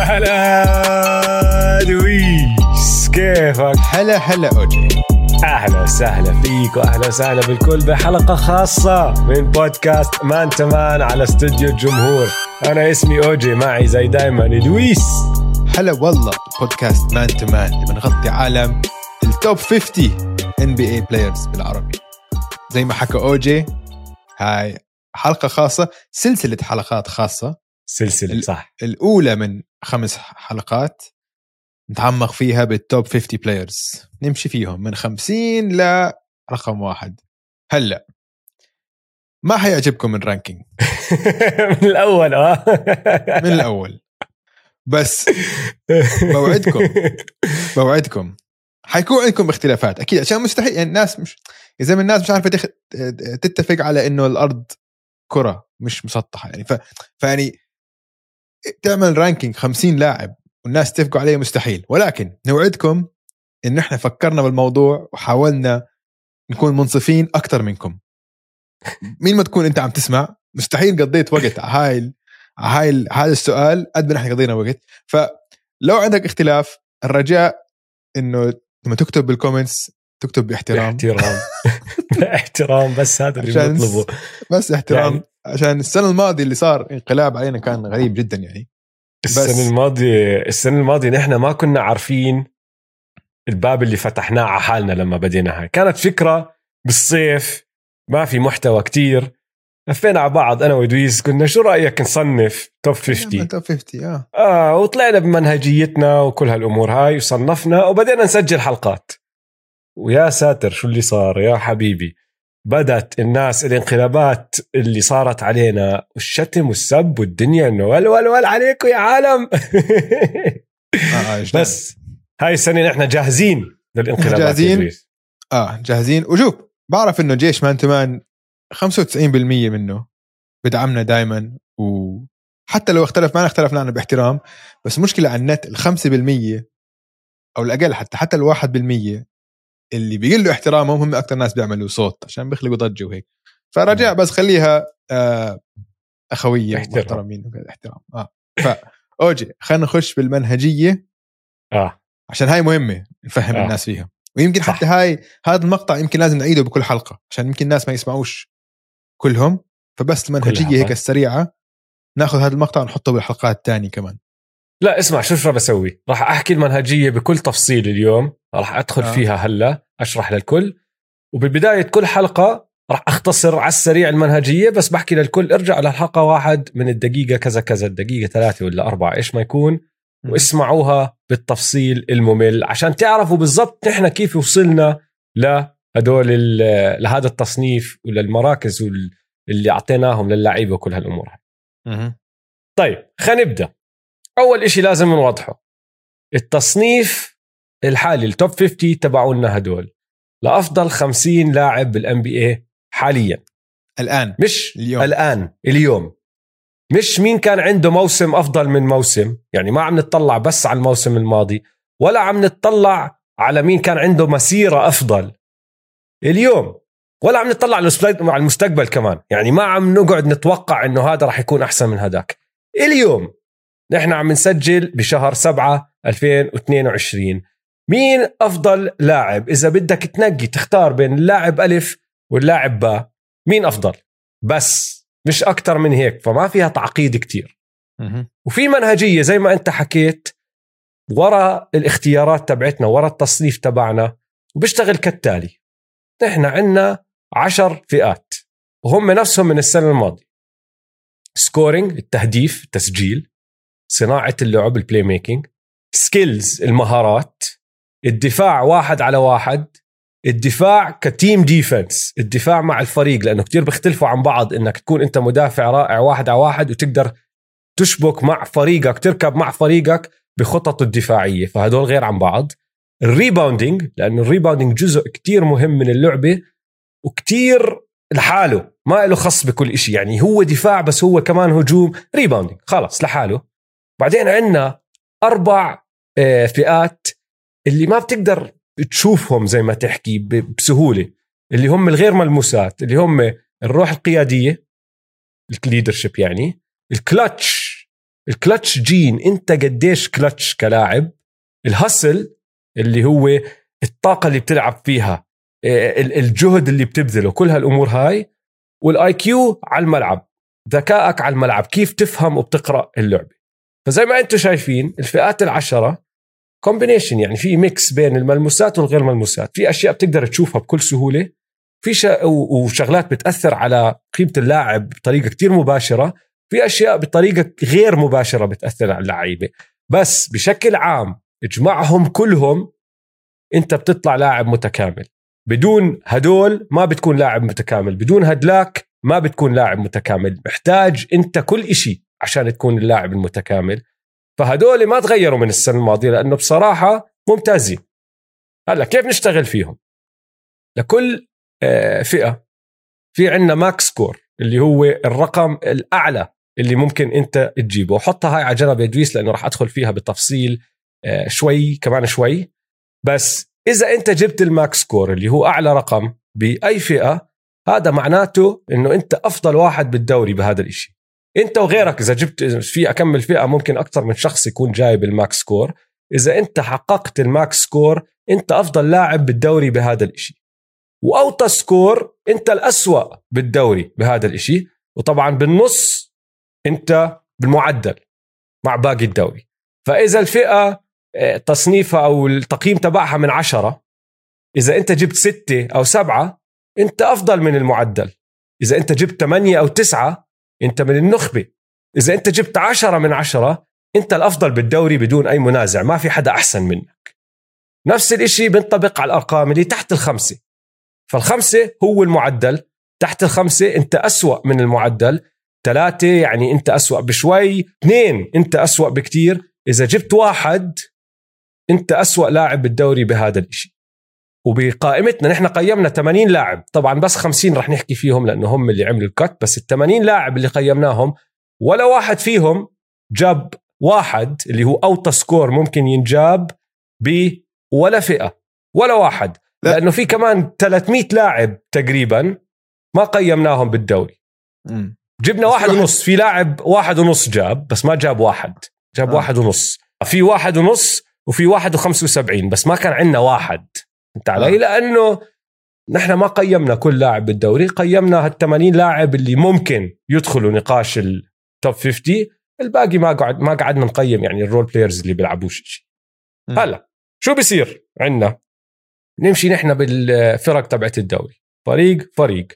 هلا دويس، كيفك؟ هلا أوجي، أهلا وسهلا فيك وأهلا وسهلا بالكل بحلقة خاصة من بودكاست مان تمان على استوديو الجمهور. أنا اسمي أوجي، معي زي دايما دويس. هلا والله، بودكاست مان تمان اللي بنغطي عالم التوب 50 NBA players بالعربي. زي ما حكى أوجي، هاي حلقة خاصة، سلسلة حلقات خاصة، سلسلة صح. الأولى من 5 حلقات نتعمق فيها بالتوب 50 players، نمشي فيهم من 50 لرقم 1. هلأ ما حيعجبكم من رانكينج من الأول من الأول، بس بوعدكم حيكون عندكم اختلافات اكيد، عشان مستحيل يعني الناس مش اذا من الناس مش عارفه تتفق على انه الارض كره مش مسطحه يعني، فيعني تعمل رانكينج 50 لاعب والناس تتفقوا عليه مستحيل. ولكن نوعدكم ان احنا فكرنا بالموضوع وحاولنا نكون منصفين اكثر منكم. مين ما تكون انت عم تسمع، مستحيل قضيت وقت على هاي هذا السؤال قد ما احنا قضينا وقت. فلو عندك اختلاف، الرجاء انه لما تكتب بالكومنتس تكتب باحترام بس هذا اللي بنطلبه، بس احترام يعني. عشان السنه الماضيه اللي صار انقلاب علينا كان غريب جدا يعني. بس السنه الماضيه نحن ما كنا عارفين الباب اللي فتحناه على حالنا لما بديناها. كانت فكره بالصيف، ما في محتوى كتير، لفينا على بعض انا ودويس، قلنا شو رايك نصنف توب 50 وطلعنا بمنهجيتنا وكل هالامور هاي وصنفنا وبدينا نسجل حلقات. ويا ساتر شو اللي صار يا حبيبي، بدت الناس الانقلابات اللي صارت علينا والشتم والسب والدنيا انه ول عليكم يا عالم بس هاي السنه نحن جاهزين للانقلابات، جاهزين وجوب. بعرف انه جيش مان تمان 95% منه بدعمنا دايما، وحتى لو اختلف معنا اختلفنا باحترام. بس مشكلة على النت 5% أو الأقل، حتى 1% اللي بيقول له احترامهم هم أكتر ناس بيعملوا صوت عشان بيخلقوا ضجة وهيك. فرجع بس خليها أخوية، محترمين وكذا، احترام. فأوجي خلينا نخش بالمنهجية عشان هاي مهمة نفهم الناس فيها. ويمكن حتى هذا المقطع يمكن لازم نعيده بكل حلقة عشان يمكن الناس ما يسمعوش كلهم، فبس المنهجية هيك السريعة ناخذ هذا المقطع ونحطه بالحلقات الثانية كمان. لا اسمع، شوف شو بسوي، راح أحكي المنهجية بكل تفصيل اليوم، راح أدخل فيها هلا أشرح للكل، وبالبداية كل حلقة راح أختصر على السريع المنهجية، بس بحكي للكل ارجع للحلقة 1 من الدقيقة كذا كذا، الدقيقة 3 ولا 4 إيش ما يكون، واسمعوها بالتفصيل الممل عشان تعرفوا بالضبط نحن كيف وصلنا لهذا التصنيف وللمراكز اللي أعطيناهم للعيبة وكل هالأمور. طيب خلينا نبدأ. أول إشي لازم نوضحه، التصنيف الحالي التوب 50 تبعونا هدول لأفضل 50 لاعب بالNBA حاليا الآن، مش اليوم. اليوم مش مين كان عنده موسم أفضل من موسم، يعني ما عم نتطلع بس على الموسم الماضي ولا عم نتطلع على مين كان عنده مسيرة أفضل اليوم، ولا عم نتطلع على المستقبل كمان، يعني ما عم نقعد نتوقع إنه هذا رح يكون أحسن من هداك. اليوم نحن عم نسجل بشهر 7 2022، مين أفضل لاعب؟ إذا بدك تنقي تختار بين اللاعب ألف واللاعب با، مين أفضل؟ بس مش أكتر من هيك، فما فيها تعقيد كتير. وفي منهجية زي ما أنت حكيت وراء الاختيارات تبعتنا، وراء التصنيف تبعنا، وبيشتغل كالتالي. نحن عنا 10 فئات وهم نفسهم من السنة الماضية: سكورينج، التهديف التسجيل، صناعة اللعب البلاي ميكينج، سكيلز المهارات، الدفاع 1 على 1، الدفاع كتيم ديفنس، الدفاع مع الفريق، لأنه كتير بيختلفوا عن بعض إنك تكون أنت مدافع رائع 1 على 1 وتقدر تشبك مع فريقك، تركب مع فريقك بخطط الدفاعية، فهدول غير عن بعض. الريباوندينج، لأنه الريباوندينج جزء كتير مهم من اللعبة وكتير لحاله، ما له خص بكل إشي، يعني هو دفاع بس هو كمان هجوم، ريباوندينج خلاص لحاله. بعدين عنا 4 فئات اللي ما بتقدر تشوفهم زي ما تحكي بسهولة، اللي هم الغير ملموسات، اللي هم الروح القيادية، الكليدرشيب يعني، الكلاتش الكلتش جين، انت قديش كلتش كلاعب، الهسل اللي هو الطاقة اللي بتلعب فيها، الجهد اللي بتبذله، كل هالأمور هاي، والاي كيو على الملعب، ذكائك على الملعب، كيف تفهم وبتقرأ اللعبة. فزي ما انتم شايفين الفئات العشرة كومبينيشن، يعني في ميكس بين الملموسات والغير ملموسات، في أشياء بتقدر تشوفها بكل سهولة، في وشغلات بتأثر على قيمة اللاعب بطريقة كتير مباشرة، في أشياء بطريقة غير مباشرة بتأثر على اللعيبة. بس بشكل عام اجمعهم كلهم انت بتطلع لاعب متكامل. بدون هدول ما بتكون لاعب متكامل، بدون هدلاك ما بتكون لاعب متكامل. محتاج انت كل إشي عشان تكون اللاعب المتكامل. فهدول ما تغيروا من السنة الماضية لأنه بصراحة ممتازين. هلا كيف نشتغل فيهم؟ لكل فئة في عندنا ماكس سكور اللي هو الرقم الأعلى اللي ممكن أنت تجيبه، وحطها هاي على جنب إدريس لأنه راح أدخل فيها بالتفصيل شوي كمان شوي. بس إذا أنت جبت الماكس سكور اللي هو أعلى رقم بأي فئة، هذا معناته أنه أنت أفضل واحد بالدوري بهذا الإشي. أنت وغيرك إذا جبت في أكمل فئة ممكن أكثر من شخص يكون جايب الماكس سكور. إذا أنت حققت الماكس سكور أنت أفضل لاعب بالدوري بهذا الإشي. وأوطى سكور أنت الأسوأ بالدوري بهذا الإشي، وطبعا بالنص أنت بالمعدل مع باقي الدوري. فإذا الفئة تصنيفها أو التقييم تبعها من 10، إذا أنت جبت 6 أو 7 أنت أفضل من المعدل. إذا أنت جبت 8 أو 9 أنت من النخبة. إذا أنت جبت 10 من 10 أنت الأفضل بالدوري بدون أي منازع، ما في حدا أحسن منك. نفس الإشي بنطبق على الأرقام اللي تحت ال5. فال5 هو المعدل، تحت ال5 أنت أسوأ من المعدل، 3 يعني أنت أسوأ بشوي، 2 أنت أسوأ بكتير. إذا جبت 1 أنت أسوأ لاعب بالدوري بهذا الإشي. وبقائمتنا نحن قيمنا 80 لاعب، طبعا بس 50 رح نحكي فيهم لأنه هم اللي عملوا الكت، بس ال80 لاعب اللي قيمناهم ولا واحد فيهم جاب 1 اللي هو أوطى سكور ممكن ينجاب ولا فئة ولا واحد. لأنه في كمان 300 لاعب تقريبا ما قيمناهم بالدوري. جبنا 1.5، في لاعب 1.5 جاب، بس ما جاب 1، جاب 1.5. في 1.5 وفي 1.75، بس ما كان عندنا 1. انت علي؟ لأنه نحن ما قيمنا كل لاعب بالدوري، قيمنا هال80 لاعب اللي ممكن يدخلوا نقاش التوب 50، الباقي ما قعدنا نقيم، يعني الرول بلايرز اللي بيلعبوش شيء. هلا شو بيصير عندنا؟ نمشي نحن بالفرق تبعت الدوري فريق فريق.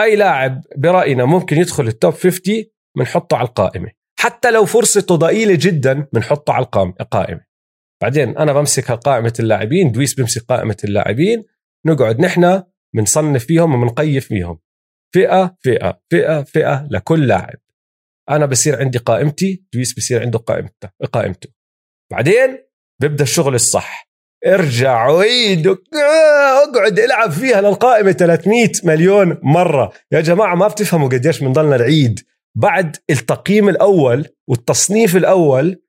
أي لاعب برأينا ممكن يدخل التوب 50 منحطه على القائمة، حتى لو فرصته ضئيلة جدا منحطه على القائمة. بعدين أنا بمسك قائمة اللاعبين، دويس بمسك قائمة اللاعبين، نقعد نحن منصنف فيهم ومنقيف فيهم فئة فئة فئة فئة لكل لاعب. أنا بصير عندي قائمتي، دويس بصير عنده قائمته. بعدين ببدأ الشغل الصح، ارجع وعيد اقعد العب فيها للقائمة 300 مليون مرة. يا جماعة ما بتفهموا قديش منضلنا العيد. بعد التقييم الأول والتصنيف الأول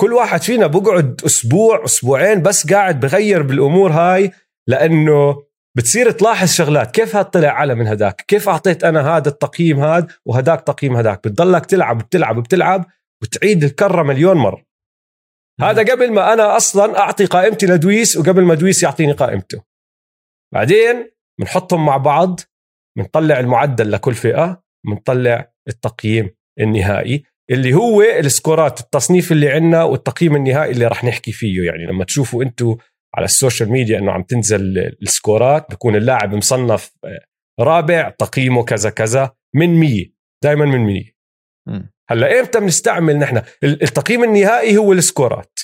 كل واحد فينا بقعد أسبوع أسبوعين بس قاعد بغير بالأمور هاي، لأنه بتصير تلاحظ شغلات، كيف هتطلع على من هداك، كيف أعطيت أنا هذا التقييم هذا وهداك تقييم هداك. بتضلك تلعب وتعيد الكرة مليون مرة. هذا قبل ما أنا أصلاً أعطي قائمتي لدويس وقبل ما دويس يعطيني قائمته. بعدين منحطهم مع بعض، منطلع المعدل لكل فئة، منطلع التقييم النهائي اللي هو السكورات، التصنيف اللي عنا والتقييم النهائي اللي رح نحكي فيه. يعني لما تشوفوا أنتوا على السوشيال ميديا أنه عم تنزل السكورات، بكون اللاعب مصنف رابع، تقييمه كذا كذا من 100، دايماً من 100. هلا امتى بنستعمل نحن التقييم النهائي؟ هو السكورات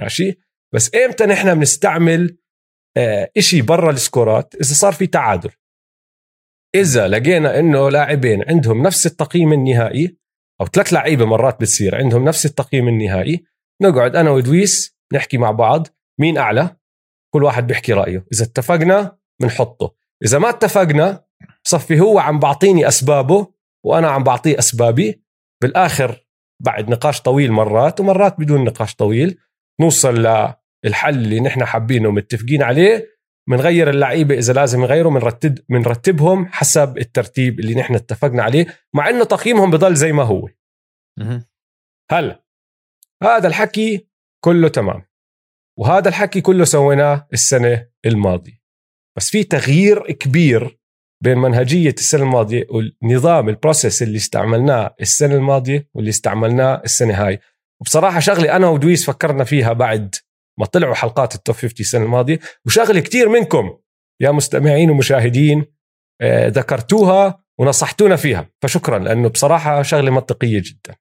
ماشي، بس امتى نحن بنستعمل اشي برا السكورات؟ اذا صار في تعادل، اذا لقينا انه لاعبين عندهم نفس التقييم النهائي، او 3 لعيبه مرات بتصير عندهم نفس التقييم النهائي، نقعد انا ودويس نحكي مع بعض مين اعلى، كل واحد بيحكي رايه. اذا اتفقنا بنحطه، اذا ما اتفقنا صفي هو عم بعطيني اسبابه وانا عم بعطيه اسبابي. بالآخر بعد نقاش طويل مرات ومرات بدون نقاش طويل نوصل للحل اللي نحن حابينه ومتفقين عليه. منغير اللعيبة إذا لازم نغيره، منرتبهم حسب الترتيب اللي نحن اتفقنا عليه، مع إنه تقييمهم بضل زي ما هو. هلا هذا الحكي كله تمام، وهذا الحكي كله سويناه السنة الماضية، بس في تغيير كبير بين منهجية السنة الماضية والنظام البروسيس اللي استعملناه السنة الماضية واللي استعملناه السنة هاي. وبصراحة شغلي أنا ودويس فكرنا فيها بعد ما طلعوا حلقات التوب 50 السنة الماضية، وشغلي كتير منكم يا مستمعين ومشاهدين ذكرتوها ونصحتونا فيها، فشكرا، لأنه بصراحة شغلة منطقية جدا.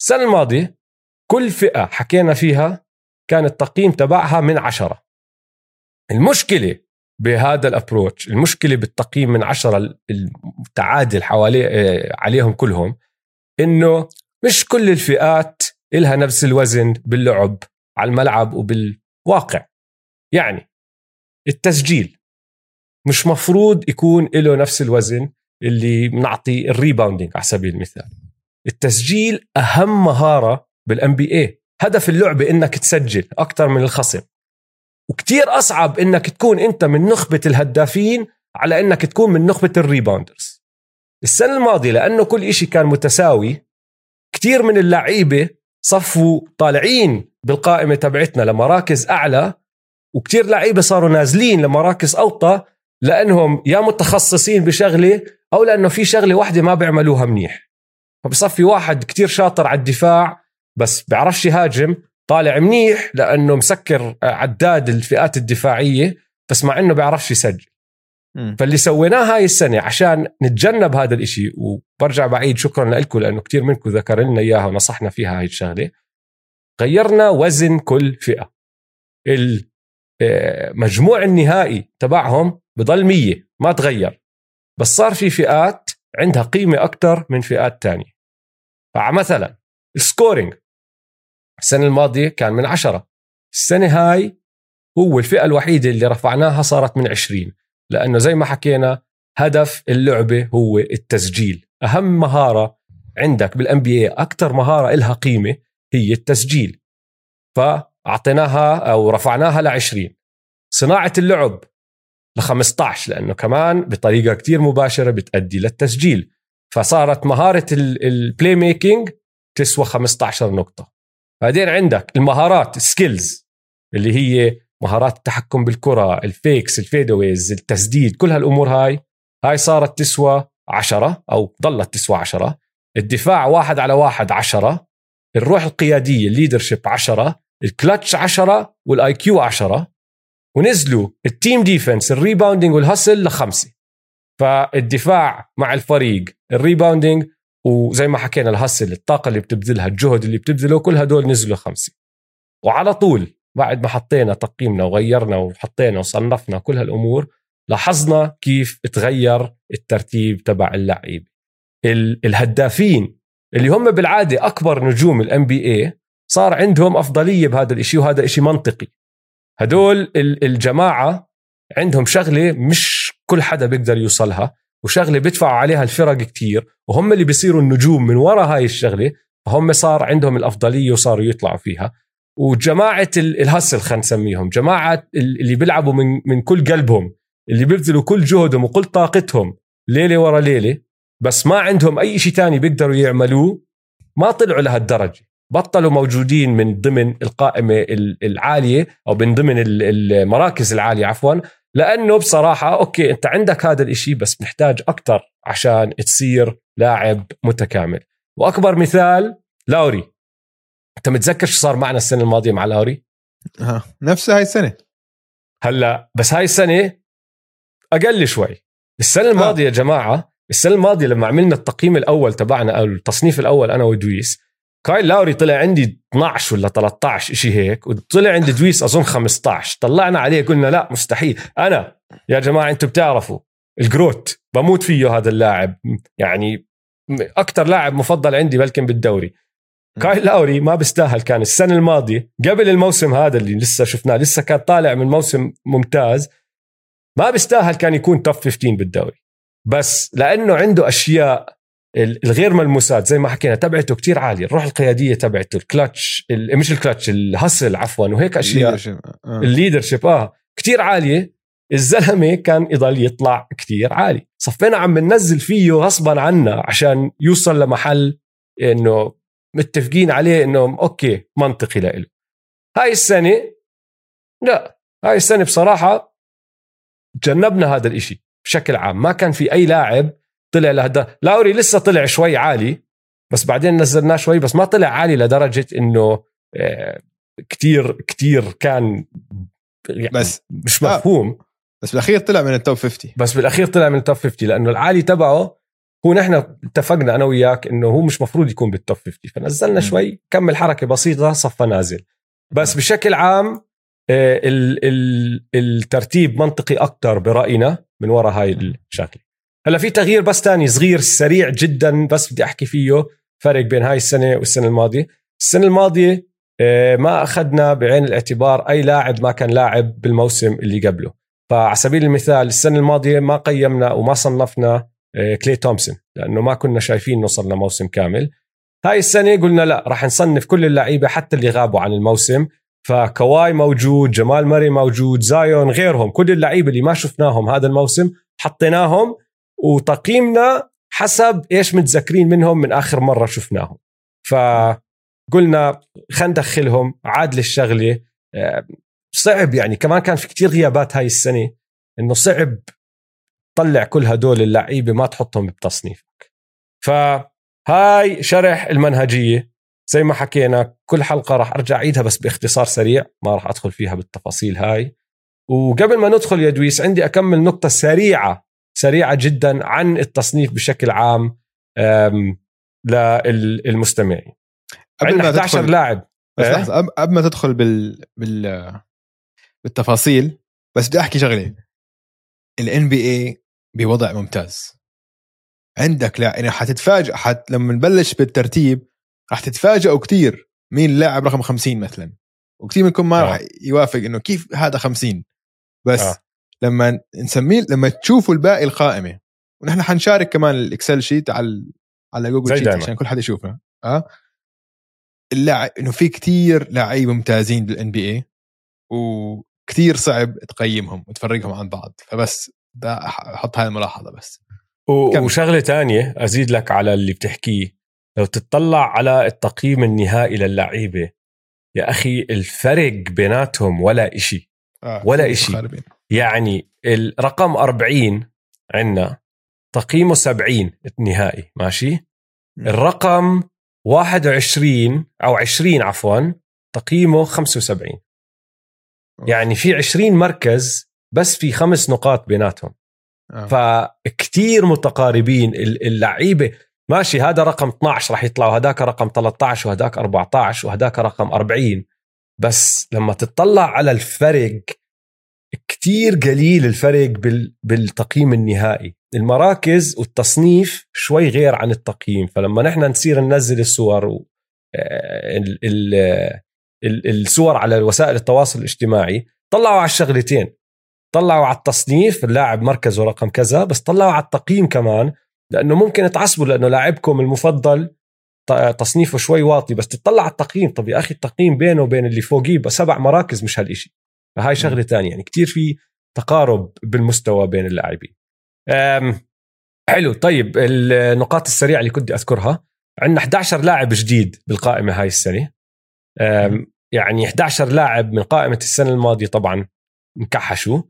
السنة الماضية كل فئة حكينا فيها كان التقييم تبعها من 10. المشكلة بهذا الابروتش، المشكلة بالتقييم من 10 التعادل حواليه عليهم كلهم، إنه مش كل الفئات إلها نفس الوزن باللعب على الملعب وبالواقع. يعني التسجيل مش مفروض يكون له نفس الوزن اللي بنعطي الريباوندينج على سبيل المثال. التسجيل أهم مهارة بالNBA، هدف اللعبة إنك تسجل أكتر من الخصم، وكتير أصعب إنك تكون أنت من نخبة الهدافين على إنك تكون من نخبة الريباوندرز. السنة الماضية لأنه كل إشي كان متساوي، كتير من اللعيبة صفوا طالعين بالقائمة تبعتنا لمراكز أعلى، وكتير لعيبة صاروا نازلين لمراكز أوطى لأنهم يا متخصصين بشغلة أو لأنه في شغلة واحدة ما بيعملوها منيح. فبصفي واحد كتير شاطر على الدفاع بس بعرفش يهاجم، طالع منيح لأنه مسكر عداد الفئات الدفاعية بس مع أنه بعرفش يسجل. فاللي سويناه هاي السنة عشان نتجنب هذا الإشي، وبرجع بعيد شكرا لكم لأنه كتير منكم ذكر لنا إياها ونصحنا فيها هاي الشغلة، غيرنا وزن كل فئة. المجموع النهائي تبعهم بضل 100 ما تغير، بس صار في فئات عندها قيمة أكتر من فئات تانية. فمثلا السكورينج السنة الماضية كان من 10، السنة هاي هو الفئة الوحيدة اللي رفعناها صارت من 20، لأنه زي ما حكينا هدف اللعبة هو التسجيل. أهم مهارة عندك بالNBA، أكتر مهارة إلها قيمة هي التسجيل، فأعطيناها أو رفعناها 20. صناعة اللعب 15، لأنه كمان بطريقة كتير مباشرة بتأدي للتسجيل، فصارت مهارة البلاي ميكينج تسوى 15 نقطة. بعدين عندك المهارات سكيلز اللي هي مهارات التحكم بالكرة، الفيكس، الفيدويز، التسديد، كل هالأمور هاي صارت تسوى 10 أو ضلت تسوى 10. الدفاع 1 على 1 10، الروح القيادية الليدرشيب 10، الكلتش 10، والIQ 10. ونزلوا التيم ديفنس، الريباوندينج والهسل 5. فالدفاع مع الفريق، الريباوندينج، وزي ما حكينا الهسل، الطاقة اللي بتبذلها، الجهد اللي بتبذله، كل هدول نزلوا 5. وعلى طول بعد ما حطينا تقييمنا وغيرنا وحطينا وصنفنا كل هالأمور، لاحظنا كيف تغير الترتيب تبع اللعيبة. الهدافين اللي هم بالعادة أكبر نجوم الNBA صار عندهم أفضلية بهذا الإشي، وهذا إشي منطقي. هدول الجماعة عندهم شغلة مش كل حدا بيقدر يوصلها، وشغلة بيدفعوا عليها الفرق كتير، وهم اللي بيصيروا النجوم من وراء هاي الشغلة، فهم صار عندهم الأفضلية وصاروا يطلعوا فيها. وجماعة الهسل، خلينا نسميهم جماعة اللي بيلعبوا من كل قلبهم، اللي بيبذلوا كل جهدهم وكل طاقتهم ليلة ورا ليلة، بس ما عندهم أي شيء تاني بيقدروا يعملوه، ما طلعوا لهالدرجة، بطلوا موجودين من ضمن القائمة العالية أو من ضمن المراكز العالية لأنه بصراحة أوكي أنت عندك هذا الإشي بس محتاج أكتر عشان تصير لاعب متكامل. وأكبر مثال لاوري. أنت متذكر شو صار معنا السنة الماضية مع لاوري؟ نفس هاي السنة هلأ، بس هاي السنة أقل شوي. السنة الماضية يا جماعة، السنة الماضية لما عملنا التقييم الأول تبعنا أو التصنيف الأول أنا ودويس، كايل لاوري طلع عندي 12 ولا 13 إشي هيك، وطلع عندي دويس أظن 15. طلعنا عليه قلنا لا مستحيل. أنا يا جماعة أنتم بتعرفوا الجروت بموت فيه هذا اللاعب، يعني أكتر لاعب مفضل عندي بلكن بالدوري. كايل لاوري ما بيستاهل. كان السنة الماضية قبل الموسم هذا اللي لسه شفناه، لسه كان طالع من موسم ممتاز، ما بيستاهل كان يكون توب 15 بالدوري، بس لأنه عنده أشياء الغير ملموسات زي ما حكينا تبعته كتير عالية، الروح القيادية تبعته، الكلتش، مش الكلتش، الهسل عفوا، وهيك أشياء الليدرشيب كتير عالية. الزلمة كان يضل يطلع كتير عالي، صفينا عم ننزل فيه غصبا عنا عشان يوصل لمحل إنه متفقين عليه انهم اوكي منطقي لإله. هاي السنة لا، هاي السنة بصراحة تجنبنا هذا الاشي بشكل عام. ما كان في اي لاعب طلع لهذا. لاوري لسه طلع شوي عالي بس بعدين نزلناه شوي، بس ما طلع عالي لدرجة انه كتير كان يعني بس مش مفهوم. بس بالاخير طلع من التوب 50. لانه العالي تبعه هو نحن اتفقنا انا وياك انه هو مش مفروض يكون بالتوب 50، فنزلنا شوي، كمل حركة بسيطة صفى نازل. بس بشكل عام الترتيب منطقي اكتر برأينا من وراء هاي الشكل. هلا في تغيير بس تاني صغير سريع جدا بس بدي احكي فيه، فرق بين هاي السنة والسنة الماضية. السنة الماضية ما اخذنا بعين الاعتبار اي لاعب ما كان لاعب بالموسم اللي قبله. فعلى سبيل المثال السنة الماضية ما قيمنا وما صنفنا كلي تومسون لانه ما كنا شايفين نوصل لموسم كامل. هاي السنة قلنا لا، راح نصنف كل اللعيبة حتى اللي غابوا عن الموسم، فكواي موجود، جمال ماري موجود، زايون، غيرهم، كل اللعيبة اللي ما شفناهم هذا الموسم حطيناهم، وتقييمنا حسب ايش متذكرين منهم من اخر مرة شفناهم. فقلنا خلينا ندخلهم عادل الشغلة. صعب يعني، كمان كان في كتير غيابات هاي السنة، انه صعب طلع كل هدول اللعيبة ما تحطهم بتصنيفك. فهاي شرح المنهجية زي ما حكينا كل حلقة راح أرجع عيدها بس باختصار سريع، ما راح أدخل فيها بالتفاصيل هاي. وقبل ما ندخل يا دويس عندي أكمل نقطة سريعة جدا عن التصنيف بشكل عام للمستمعين. عندنا 11 لاعب. قبل ما تدخل بالتفاصيل بس بدي أحكي شغلة. الNBA بوضع ممتاز. عندك يعني حتتفاجئ لما نبلش بالترتيب راح تتفاجئوا كتير مين اللاعب رقم 50 مثلا، وكتير منكم ما راح يوافق انه كيف هذا 50 بس لما نسميه، لما تشوفوا الباقي القائمة، ونحن حنشارك كمان الاكسل شيت على جوجل شيت عشان كل حد يشوفها. اللاعب انه في كتير لاعب ممتازين بالNBA وكتير صعب تقيمهم وتفرقهم عن بعض، فبس ده احط هاي الملاحظة بس. وشغلة تانية ازيد لك على اللي بتحكيه، لو تتطلع على التقييم النهائي للعيبة يا أخي الفرق بيناتهم ولا إشي ولا إشي خاربين. يعني الرقم 40 عنا تقييمه 70 النهائي ماشي، الرقم 21 أو 20 عفوا تقييمه 75. يعني في 20 مركز بس في 5 نقاط بيناتهم، فكتير متقاربين اللعيبة ماشي. هذا رقم 12 راح يطلع، وهداك رقم 13، وهداك 14، وهداك رقم 40. بس لما تطلع على الفرق كتير قليل الفرق بالتقييم النهائي. المراكز والتصنيف شوي غير عن التقييم، فلما نحن نصير ننزل الصور الصور على وسائل التواصل الاجتماعي طلعوا على الشغلتين، طلعوا على التصنيف اللاعب مركزه رقم كذا، بس طلعوا على التقييم كمان، لأنه ممكن تعصبوا لأنه لاعبكم المفضل تصنيفه شوي واطي، بس تطلع على التقييم. طب يا أخي التقييم بينه وبين اللي فوقيه 7 مراكز، مش هالإشي. فهاي شغلة تانية، يعني كتير في تقارب بالمستوى بين اللاعبين. حلو. طيب النقاط السريعة اللي كنت أذكرها، عندنا 11 لاعب جديد بالقائمة هاي السنة. يعني 11 لاعب من قائمة السنة الماضية طبعا مكحشوا.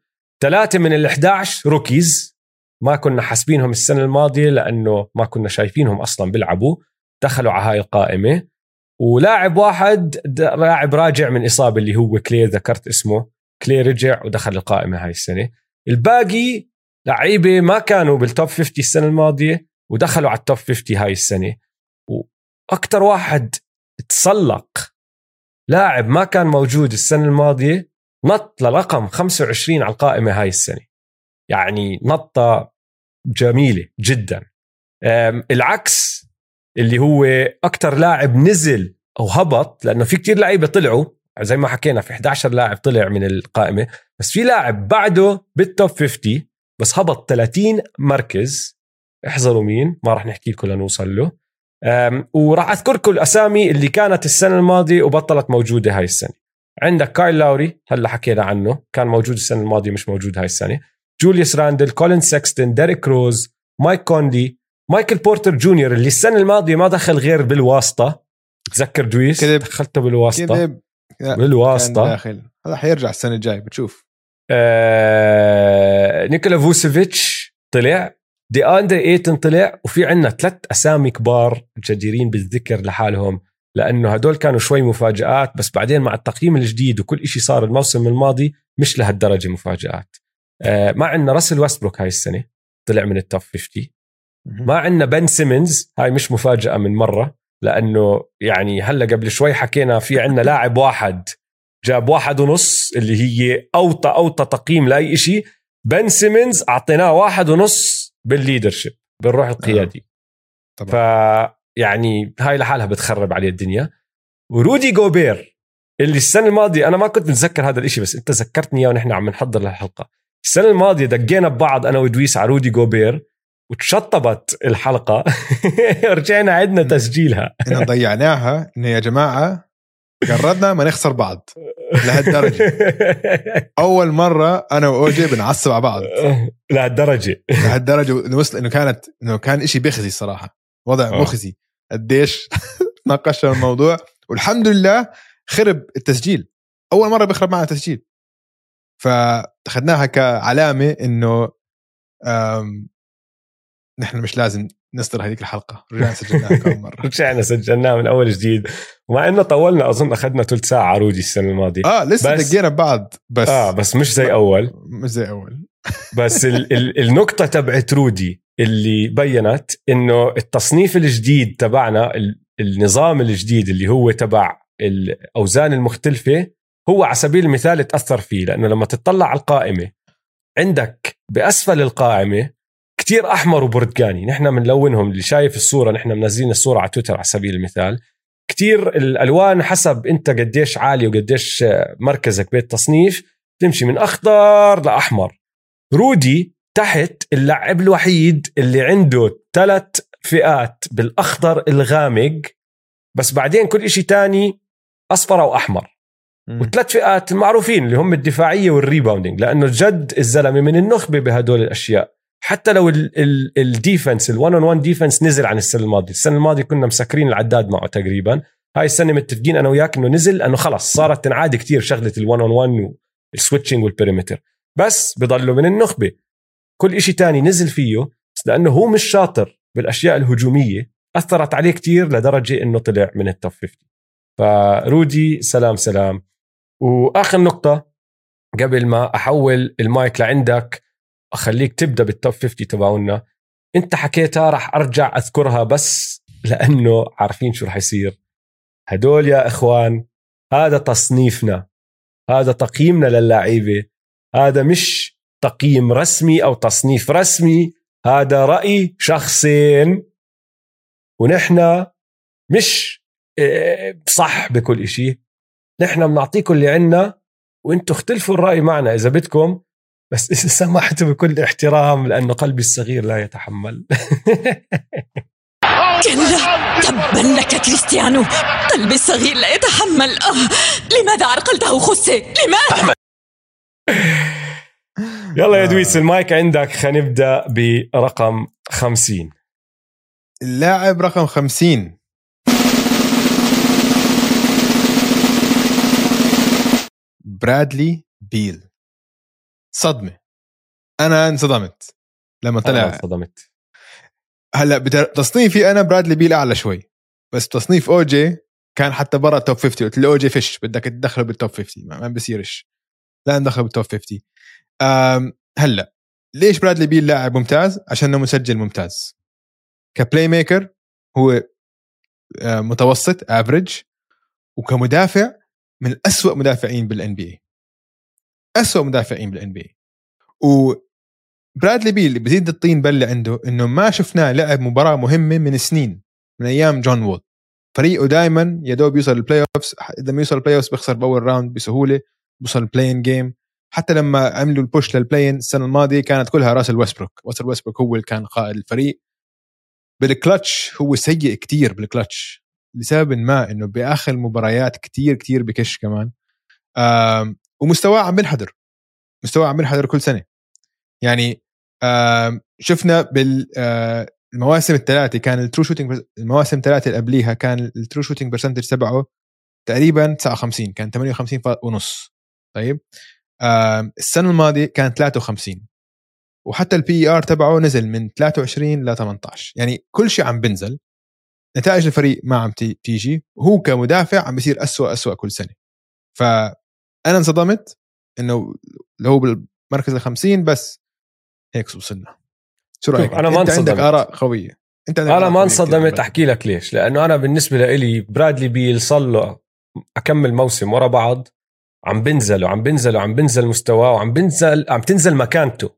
3 من ال11 روكيز، ما كنا حاسبينهم السنة الماضية لأنه ما كنا شايفينهم أصلاً بيلعبوا، دخلوا على هاي القائمة. ولاعب واحد لاعب راجع من إصابة اللي هو كلي، ذكرت اسمه، كلي رجع ودخل القائمة هاي السنة. الباقي لعيبة ما كانوا بالتوب 50 السنة الماضية ودخلوا على التوب 50 هاي السنة. وأكتر واحد تسلق، لاعب ما كان موجود السنة الماضية نط لرقم 25 على القائمة هاي السنة. يعني نطة جميلة جدا. العكس اللي هو أكتر لاعب نزل أو هبط، لأنه في كتير لاعب طلعوا زي ما حكينا، في 11 لاعب طلع من القائمة، بس في لاعب بعده بالتوب 50 بس هبط 30 مركز. احذروا مين، ما راح نحكي لكم لنوصل له. وراح أذكركم الأسامي اللي كانت السنة الماضية وبطلت موجودة هاي السنة. عندك كايل لاوري هلأ حكينا عنه، كان موجود السنة الماضية مش موجود هاي السنة. جوليوس راندل، كولين سكستن، ديريك روز، مايك كوندي، مايكل بورتر جونيور اللي السنة الماضية ما دخل غير بالواسطة، تذكر دويس دخلته بالواسطة هذا حيرجع السنة الجاي بتشوف. نيكولا فوسيفيتش طلع، دي أندر إيتن طلع، وفي عنا 3 أسامي كبار جديرين بالذكر لحالهم لأنه هدول كانوا شوي مفاجآت، بس بعدين مع التقييم الجديد وكل إشي صار الموسم الماضي مش لهالدرجة مفاجآت. ما عنا راسل ويستبروك هاي السنة طلع من التوب 50، ما عنا بن سيمنز، هاي مش مفاجأة من مرة لأنه يعني هلأ قبل شوي حكينا في عنا لاعب واحد جاب 1.5 اللي هي أوطى تقييم لأي إشي، بن سيمنز أعطيناه 1.5 بالليدرشيب بالروح القيادي. فيعني هاي لحالها بتخرب عليه الدنيا. ورودي جوبير اللي السنة الماضية أنا ما كنت متذكر هذا الإشي بس أنت ذكرتني ونحن عم نحضر للحلقة، السنة الماضية دقينا ببعض أنا ودويس على رودي جوبير وتشطبت الحلقة رجعنا عدنا تسجيلها إن ضيعناها إن يا جماعة قررنا ما نخسر بعض لهالدرجة. أول مرة أنا وأوجي بنعصب على بعض لهالدرجة نوصل إنه كان إشي بخزي صراحة، وضع مخزي قديش ناقشنا الموضوع، والحمد لله خرب التسجيل. أول مرة بيخرب معنا تسجيل، فأخذناها كعلامة إنه نحن مش لازم نصدر هذيك الحلقة. رجعنا سجلناها من أول جديد، ومع إنه طولنا أظن أخذنا 3 ساعة عروجي السنة الماضية. لسه دقينا ببعض بس مش زي أول بس النقطة تبعت رودي اللي بيّنت إنه التصنيف الجديد تبعنا، النظام الجديد اللي هو تبع الأوزان المختلفة، هو على سبيل المثال تأثر فيه، لأنه لما تطلع على القائمة عندك بأسفل القائمة كتير أحمر وبرتقاني، نحن منلونهم، اللي شايف الصورة نحن منزلين الصورة على تويتر على سبيل المثال، كتير الألوان حسب أنت قديش عالي وقديش مركزك بالتصنيف، تمشي من أخضر لأحمر. رودي تحت اللاعب الوحيد اللي عنده 3 فئات بالأخضر الغامق، بس بعدين كل إشي تاني أصفر أو أحمر، و3 فئات معروفين اللي هم الدفاعية والريباوندينج، لأنه جد الزلمة من النخبة بهدول الأشياء. حتى لو الديفنس ال1-on-1 ديفنس نزل عن السنة الماضية، السنة الماضية كنا مسكرين العداد معه تقريبا، هاي السنة متفقين أنا وياك إنه نزل، أنه خلص صارت تنعاد كتير شغلة ال1-on-1 والسويتشنج والبريمتر، بس بضلوا من النخبة كل إشي تاني نزل فيه، لأنه هو مش شاطر بالأشياء الهجومية، أثرت عليه كتير لدرجة إنه طلع من التوب 50. فرودي سلام. وآخر نقطة قبل ما أحول المايك لعندك أخليك تبدأ بالتوب 50 تبعونا، أنت حكيتها رح أرجع أذكرها بس لأنه عارفين شو رح يصير. هدول يا إخوان هذا تصنيفنا، هذا تقييمنا لللاعيبة، هذا مش تقييم رسمي أو تصنيف رسمي، هذا رأي شخصين، ونحن مش صح بكل إشي، نحن بنعطيكم اللي عنا وإنتوا اختلفوا الرأي معنا إذا بدكم، بس سمحت بكل احترام لأن قلبي الصغير لا يتحمل. كلا، تبا لك كريستيانو، قلبي الصغير لا يتحمل. لماذا عرقلته خسي؟ لماذا؟ أحمد. يلا يا دويس المايك عندك، خنبدأ برقم 50. اللاعب رقم 50 برادلي بيل. صدمة، أنا انصدمت لما طلع. هلأ بتصنيفي أنا برادلي بيل أعلى شوي، بس تصنيف أوجي كان حتى برا توب 50، قلت له أوجي فيش بدك تدخله بالتوب 50، ما بصيرش، لا ندخله بالتوب 50. هلأ ليش برادلي بيل لاعب ممتاز؟ عشانه مسجل ممتاز، كبلاي ميكر هو متوسط أفريج، وكمدافع من أسوأ مدافعين بالNBA، أسوأ مدافعين بالNBA. وبرادلي بيل بزيد الطين بلة عنده إنه ما شفناه لعب مباراة مهمة من سنين، من أيام جون وول، فريقه دائما يدوب يوصل البلاي أوفس، إذا ما يوصل البلاي أوفس بيخسر بأول راوند بسهولة، بيوصل البلاين جيم. حتى لما عملوا البوش للبلاين السنة الماضية كانت كلها راسل ويستبروك، راسل ويستبروك هو اللي كان قائد الفريق. بالكلتش هو سيء كتير بالكلتش لسبب ما، إنه بآخر المباريات كتير بكش كمان. ومستواه عم بنحدر، مستواه عم بنحدر كل سنة. يعني شفنا المواسم الثلاثه كان الترو شوتينج، المواسم الثلاثه اللي قبليها كان الترو شوتينج برسنتج تبعه تقريبا 59، كان 58.5. طيب السنه الماضيه كان 53، وحتى البي ار تبعه نزل من 23 ل 18. يعني كل شيء عم بنزل، نتائج الفريق ما عم تيجي، وهو كمدافع عم بيصير أسوأ أسوأ كل سنه. فانا انصدمت انه هو بالمركز ال50 بس هيك وصلنا. شو رايك؟ انا ما انصدمت، عندك اراء قويه انت. انا ما انصدمت، احكي لك ليش. لانه انا بالنسبه لي برادلي بيل صلى اكمل موسم ورا بعض عم بنزل وعم بنزل وعم بنزل مستواه، وعم بنزل عم تنزل مكانته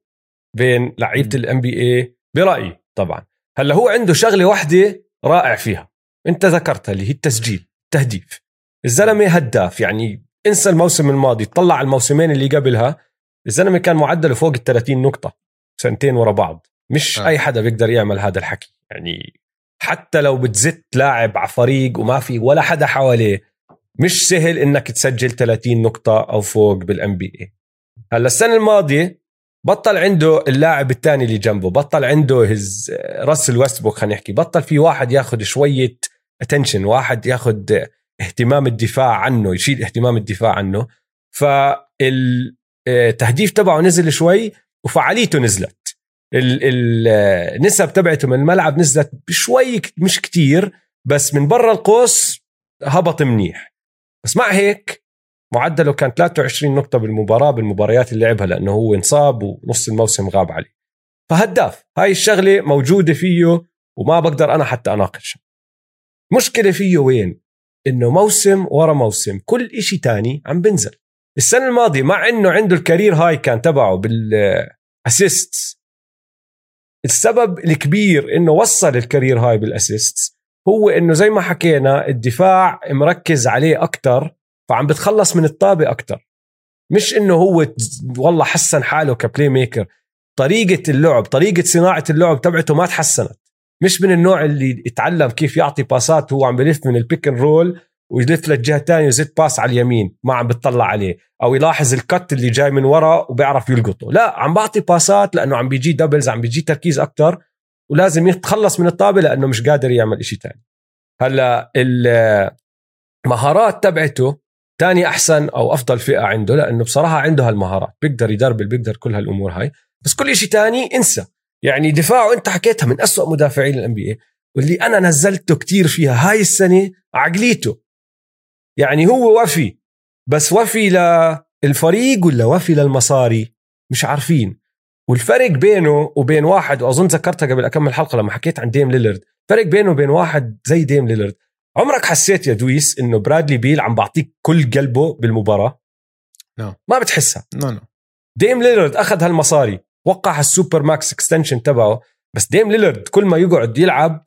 بين لعيبه الام بي اي برايي. طبعا هلا هو عنده شغله واحده رائع فيها، انت ذكرتها، اللي هي التسجيل، التهديف. الزلمه هداف، يعني انسى الموسم الماضي، طلع الموسمين اللي قبلها الزلمه كان معدله فوق ال30 نقطه سنتين ورا بعض. مش اي حدا بيقدر يعمل هذا الحكي، يعني حتى لو بتزت لاعب على فريق وما في ولا حدا حواليه، مش سهل انك تسجل 30 نقطه او فوق بالان بي اي. هلا السنه الماضيه بطل عنده اللاعب الثاني اللي جنبه، بطل عنده هز راسل ويستبروك، خلينا نحكي بطل في واحد ياخذ شويه اتنشن، واحد ياخذ اهتمام الدفاع عنه، يشيل اهتمام الدفاع عنه. فالتهديف تبعه نزل شوي وفعاليته نزلت، النسب تبعته من الملعب نزلت بشوي، مش كتير، بس من برا القوس هبط منيح. بس مع هيك معدله كان 23 نقطة بالمباراة، بالمباريات اللي لعبها، لأنه هو انصاب ونص الموسم غاب عليه. فهداف، هاي الشغلة موجودة فيه وما بقدر أنا حتى أناقش. مشكلة فيه وين؟ إنه موسم ورا موسم كل إشي تاني عم بنزل. السنة الماضية مع إنه عنده الكارير هاي كان تبعه بالأسيستس، السبب الكبير إنه وصل الكارير هاي بالأسيستس هو إنه زي ما حكينا الدفاع مركز عليه أكتر، فعم بتخلص من الطابة أكتر. مش إنه هو والله حسن حاله كبلاي ميكر، طريقة اللعب، طريقة صناعة اللعب تبعته ما تحسنت. مش من النوع اللي اتعلم كيف يعطي باسات، هو عم بلف من البيك ان رول ويلف للجهة الثانية وزيد باس على اليمين ما عم بتطلع عليه، أو يلاحظ الكت اللي جاي من وراء وبيعرف يلقطه. لا، عم بعطي باسات لأنه عم بيجي دبلز، عم بيجي تركيز أكتر، ولازم يتخلص من الطابة لأنه مش قادر يعمل إشي تاني. هلا المهارات تبعته تاني أحسن أو أفضل فئة عنده، لأنه بصراحة عنده هالمهارات، بيقدر يدربل، بيقدر كل هالأمور هاي. بس كل إشي تاني انسى. يعني دفاعه أنت حكيتها من أسوأ مدافعين الان بي اي، واللي أنا نزلته كتير فيها هاي السنة عقليته. يعني هو وفي، بس وفي للفريق ولا وفي للمصاري مش عارفين. والفرق بينه وبين واحد، وأظن ذكرتها قبل أكمل حلقة لما حكيت عن ديم ليلرد، فرق بينه وبين واحد زي ديم ليلرد. عمرك حسيت يا دويس إنه برادلي بيل عم بعطيك كل قلبه بالمباراة؟ no. ما بتحسها. no. ديم ليلرد أخذ هالمصاري، وقع السوبر ماكس اكستنشن تبعه، بس ديم ليلرد كل ما يقعد يلعب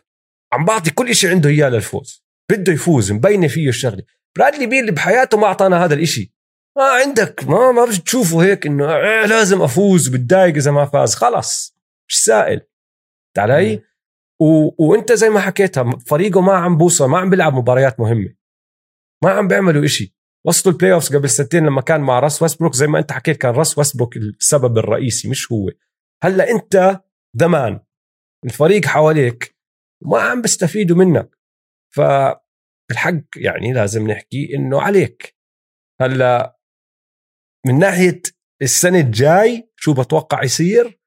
عم بعطي كل إشي عنده إياه للفوز، بده يفوز، مبينة فيه الشغلة. برادلي بيل اللي بحياته ما أعطانا هذا الإشي. ما عندك، ما بش تشوفه هيك إنه لازم أفوز وبتضايق إذا ما فاز، خلاص مش سائل تعالي. وانت زي ما حكيتها فريقه ما عم بوصل، ما عم بيلعب مباريات مهمة، ما عم بيعملوا إشي. وصلوا البلاي أوفز قبل سنتين لما كان مع راس ويستبروك، زي ما انت حكيت كان راس ويستبروك السبب الرئيسي مش هو. هلأ انت دمان الفريق حواليك ما عم بيستفيدوا منك، فالحق يعني لازم نحكي إنه عليك. هلأ من ناحية السنة الجاي شو بتوقع يصير؟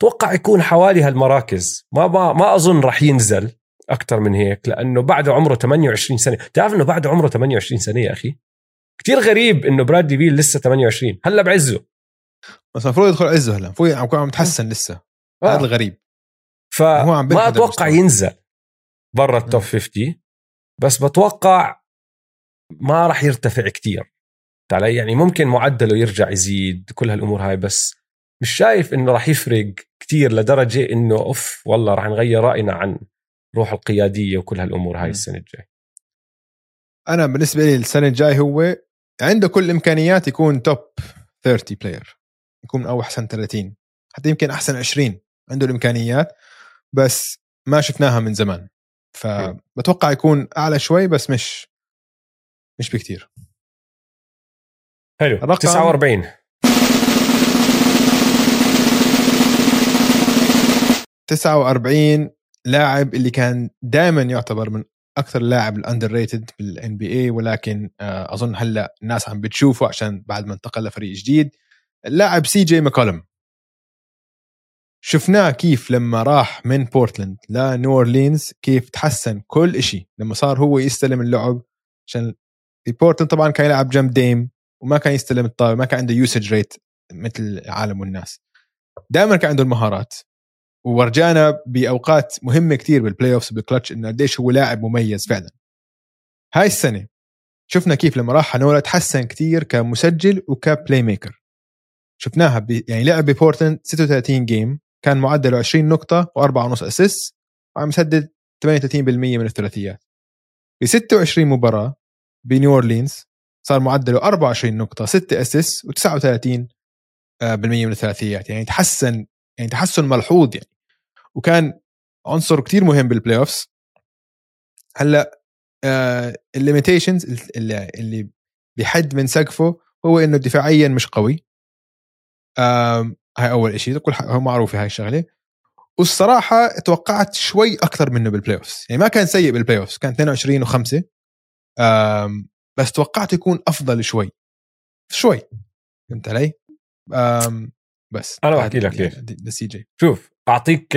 توقع يكون حوالي هالمراكز، ما أظن رح ينزل أكتر من هيك، لأنه بعد عمره 28 سنة. تعرف إنه بعد عمره 28 سنة يا أخي، كتير غريب إنه برادلي بيل لسه 28، هلا بعزه، بس مفروض يدخل عزه هلا، مفروض عم يتحسن لسه. هذا الغريب، فما أتوقع ينزل برا التوب 50، بس بتوقع ما رح يرتفع كتير تعالي، يعني ممكن معدله يرجع يزيد كل هالأمور هاي، بس مش شايف إنه راح يفرق كتير لدرجة إنه أوف والله راح نغير رأينا عن روح القيادية وكل هالأمور هاي السنة الجاي. أنا بالنسبة لي السنة الجاي هو عنده كل إمكانيات يكون توب 30 بلاير، يكون أو أحسن 30، حتى يمكن أحسن 20، عنده الإمكانيات بس ما شفناها من زمان. فبتوقع يكون أعلى شوي بس مش بكتير. حلو، الرقم 49. 49 لاعب اللي كان دائما يعتبر من اكثر لاعب الاندر ريتد بالان بي اي، ولكن اظن هلا الناس عم بتشوفه عشان بعد ما انتقل لفريق جديد. اللاعب سي جي ماكولم، شفناه كيف لما راح من بورتلاند لنيو اورلينز كيف تحسن كل إشي لما صار هو يستلم اللعب، عشان بورتلاند طبعا كان يلعب جنب ديم وما كان يستلم الطابة، ما كان عنده يوسج ريت مثل العالم والناس، دائما كان عنده المهارات، ورجعنا بأوقات مهمة كتير بالبلاي اوفس بالكلتش إنه قديش هو لاعب مميز فعلا. هاي السنة شفنا كيف لما راح نولا تحسن كتير كمسجل وكبلاي ميكر، شفناها يعني لعب ببورتلاند 36 جيم كان معدله 20 نقطة و4.5 أسيس وعم يسدد 38% من الثلاثيات. ب 26 مباراة بنيو أورلينز صار معدله 24 نقطة 6 أسيس و39% من الثلاثيات، يعني تحسن، يعني تحسن ملحوظ يعني، وكان عنصر كتير مهم بالبلاي أوفس. هلا الليميتيشنز اللي بحد من سقفه هو إنه دفاعيا مش قوي، هاي أول إشي كل هو معروف هاي الشغلة، والصراحة توقعت شوي أكثر منه بالبلاي أوفس، يعني ما كان سيء بالبلاي أوفس، كان 22 و5، بس توقعت يكون أفضل شوي، فهمت علي؟ بس أنا بحكي لك ليش. السي جي شوف أعطيك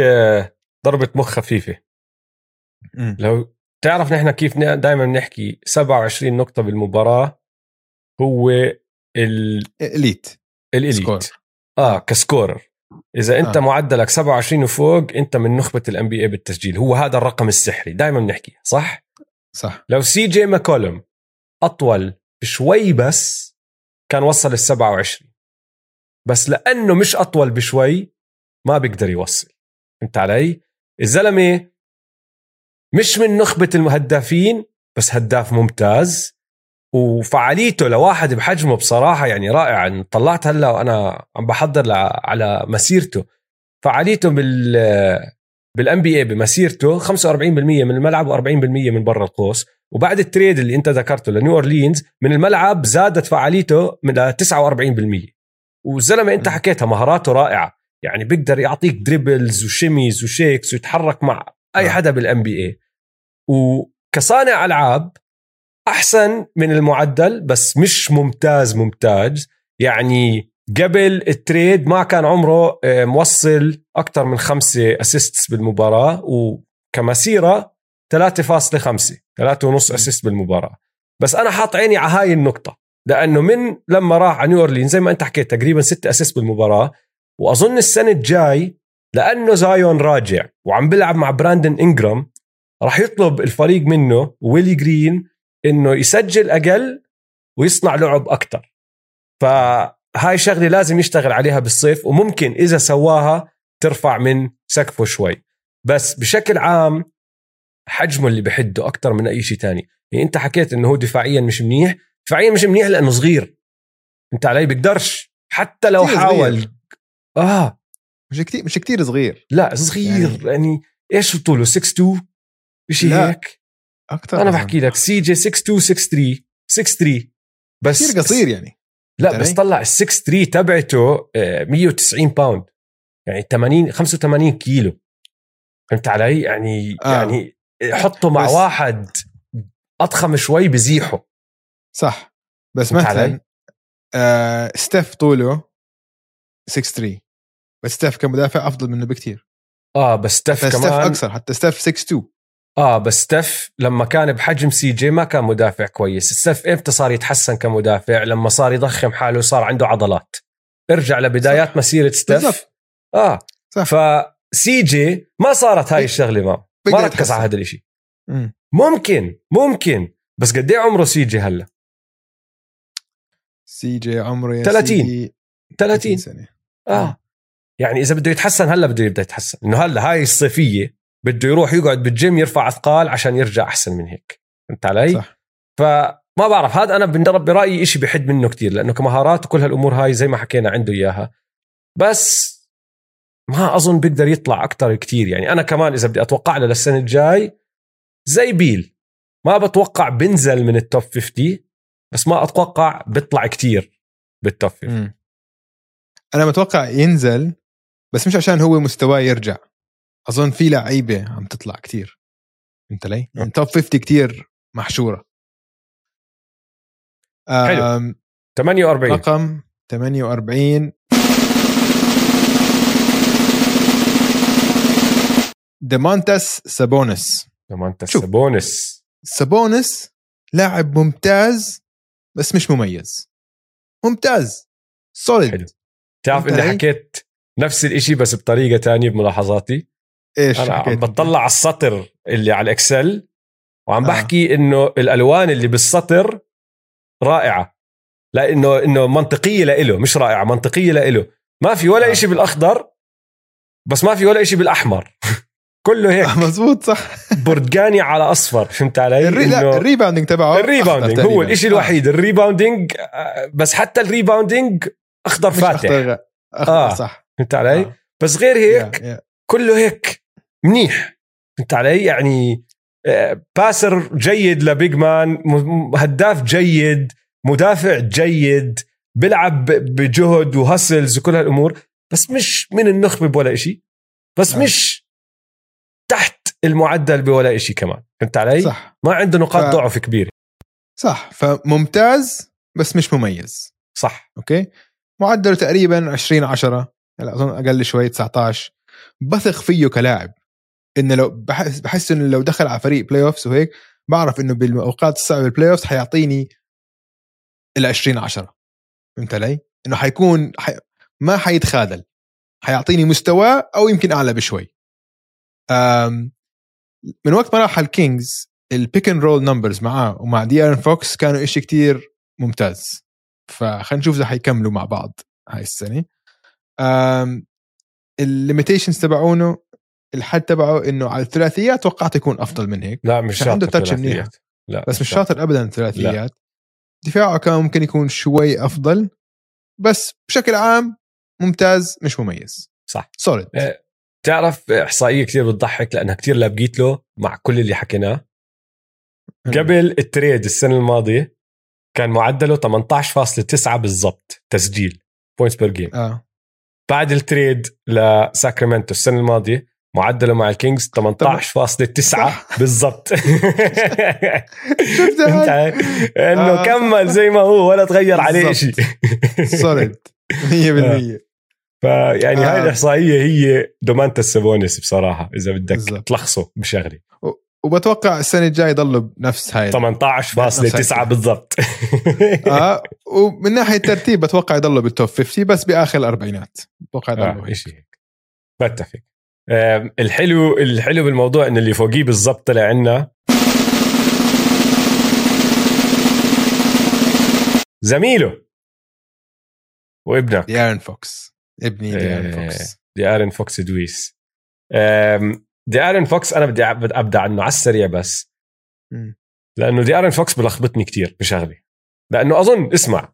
ضربة مخ خفيفة. لو تعرف نحن كيف دائما نحكي 27 نقطة بالمباراة هو الإليت كسكورر. إذا أنت معدلك 27 وفوق أنت من نخبة الان بي اي بالتسجيل، هو هذا الرقم السحري دائما بنحكي، صح. لو سي جي ماكولم أطول بشوي بس كان وصل ال 27، بس لأنه مش أطول بشوي ما بيقدر يوصل. أنت علي؟ الزلمة مش من نخبة المهدافين بس هداف ممتاز، وفعاليته لواحد بحجمه بصراحة يعني رائعة. طلعت هلا وأنا عم بحضر على مسيرته، فعاليته بالNBA بمسيرته 45% من الملعب و40% من برا القوس، وبعد التريد اللي أنت ذكرته لنيو أورلينز من الملعب زادت فعاليته من 49%. والزلمة أنت حكيتها مهاراته رائعة، يعني بيقدر يعطيك دريبلز وشيميز وشيكس ويتحرك مع أي حدا بالNBA، وكصانع ألعاب أحسن من المعدل بس مش ممتاز. يعني قبل التريد ما كان عمره موصل أكتر من 5 أسيستس بالمباراة، وكمسيرة 3.5 3.5 أسيست بالمباراة. بس أنا حاط عيني على هاي النقطة لأنه من لما راح على نيو أورلينز زي ما أنت حكيت تقريبا 6 أسيست بالمباراة، وأظن السنة الجاي لأنه زايون راجع وعم بلعب مع براندن إنجرام راح يطلب الفريق منه ويلي جرين إنه يسجل أقل ويصنع لعب أكتر. فهاي شغلة لازم يشتغل عليها بالصيف، وممكن إذا سواها ترفع من سقفه شوي، بس بشكل عام حجمه اللي بحده أكتر من أي شيء تاني. يعني أنت حكيت إنه هو دفاعيا مش منيح لأنه صغير، أنت علي؟ بيقدرش حتى لو حاول صغير. مش كتير صغير، لا صغير يعني إيش طوله 6'2" إشي هيك أكتر. أنا بحكي لك سي جي 6'2" 6'3" بس كتير قصير يعني. لا بس طلع 6'3" تبعته 190 باوند، يعني 85 كيلو، فهمت علي؟ يعني حطه مع واحد أضخم شوي بزيحه، صح؟ بس مثلا ستيف طوله 6'3" بس ستيف كمدافع أفضل منه بكتير. بس ستيف كمان أكثر، حتى ستيف 6'2". بس ستيف لما كان بحجم سي جي ما كان مدافع كويس. ستيف امتى صار يتحسن كمدافع؟ لما صار يضخم حاله وصار عنده عضلات. ارجع لبدايات صح. مسيرة ستيف بالزبط. فسي جي ما صارت هاي الشغلة، ما ركز على هذا الاشي. ممكن بس قد ايه عمره سي جي هلا؟ سي جي عمره 30 سنة. يعني اذا بده يتحسن هلا بده يبدا يتحسن، انه هلا هاي الصيفية بده يروح يقعد بالجيم يرفع أثقال عشان يرجع أحسن من هيك، أنت علي؟ صح. فما بعرف، هذا أنا برأيي إشي بحد منه كتير لأنه كمهارات وكل هالأمور هاي زي ما حكينا عنده إياها، بس ما أظن بيقدر يطلع أكتر كتير. يعني أنا كمان إذا بدي أتوقع له للسنة الجاي زي بيل، ما بتوقع بنزل من التوب 50 بس ما أتوقع بيطلع كتير بالتوب 50. أنا متوقع ينزل بس مش عشان هو مستواه يرجع، أظن في لعيبة عم تطلع كتير انت ليه؟ يعني توب 50 كتير محشورة. حلو. 48 رقم 48 ديمانتس سابونس. سابونس لاعب ممتاز بس مش مميز. ممتاز سوليد. تعرف اني حكيت نفس الاشي بس بطريقة تانية بملاحظاتي. ايش أنا حكيت؟ بطلع على السطر اللي على الاكسل وعم بحكي انه الالوان اللي بالسطر رائعة، لانه منطقية لإله، مش رائعة منطقية لإله. ما في ولا اشي بالاخضر بس ما في ولا اشي بالاحمر. كله هيك مزبوط صح. برتقاني على اصفر. فهمت علي؟ الريباوندينج تبعه الريباوندينج هو الاشي الوحيد. الريباوندينج بس حتى الريباوندينج اخضر فاتح أخضر صح. فهمت علي؟ بس غير هيك كله هيك منيح. فهمت علي؟ يعني باسر جيد لبيج مان، هداف جيد، مدافع جيد، بلعب بجهد وهسلز وكل هالامور، بس مش من النخبة بولا اشي، بس مش تحت المعدل بولا اشي كمان. فهمت علي؟ صح. ما عنده نقاط ضعف كبيرة. صح. فممتاز بس مش مميز. صح. اوكي، معدله تقريبا 20-10، هلا اظن اقل شوي 19. بثق فيه كلاعب، انه لو بحس انه لو دخل على فريق بلاي اوفس وهيك بعرف انه بالاوقات الصعبه بالبلاي اوفس حيعطيني ال20-10. فهمت علي؟ انه حيكون ما حيتخاذل، حيعطيني مستوى او يمكن اعلى بشوي. من وقت ما راح الكينجز البيك اند رول نمبرز معاه ومع ديارن فوكس كانوا إشي كتير ممتاز، فخلينا نشوف اذا حيكملوا مع بعض هاي السنه. الليميتيشنز تبعونه، الحد تبعه انه على الثلاثيات توقعت يكون افضل من هيك. لا مش عنده تاتش منيح، بس مش شاطر ابدا الثلاثيات. دفاعه كان ممكن يكون شوي افضل، بس بشكل عام ممتاز مش مميز. صح. سوليد. تعرف احصائيه كثير بتضحك لانها كثير لبقيت له مع كل اللي حكيناه قبل التريد السنه الماضيه. كان معدله 18.9 بالضبط تسجيل بوينتس بير جيم. بعد التريد لساكرامنتو السنه الماضيه معدله مع الكينجز 18.9 بالضبط. شفت هذا انه كمل زي ما هو ولا تغير عليه شيء. صرت 100%. فيعني هاي الاحصائيه هي دومانتس سابونس بصراحه اذا بدك تلخصه بشغلي. وبتوقع السنه الجايه يضل بنفس هاي 18.9 بالضبط. ومن ناحيه الترتيب بتوقع يضل بالتوب 50 بس باخر الاربعينات. بتوقع يضل شيء هيك. بتفق. الحلو بالموضوع ان اللي فوقيه بالضبط طلع عنا زميله وابنك ديارن فوكس. ابني ديارن فوكس. ديارن فوكس دويس. ديارن فوكس أنا بدي أبدأ عنه على السريع بس لأنه ديارن فوكس بلخبطني كتير بشغلي، لأنه أظن اسمع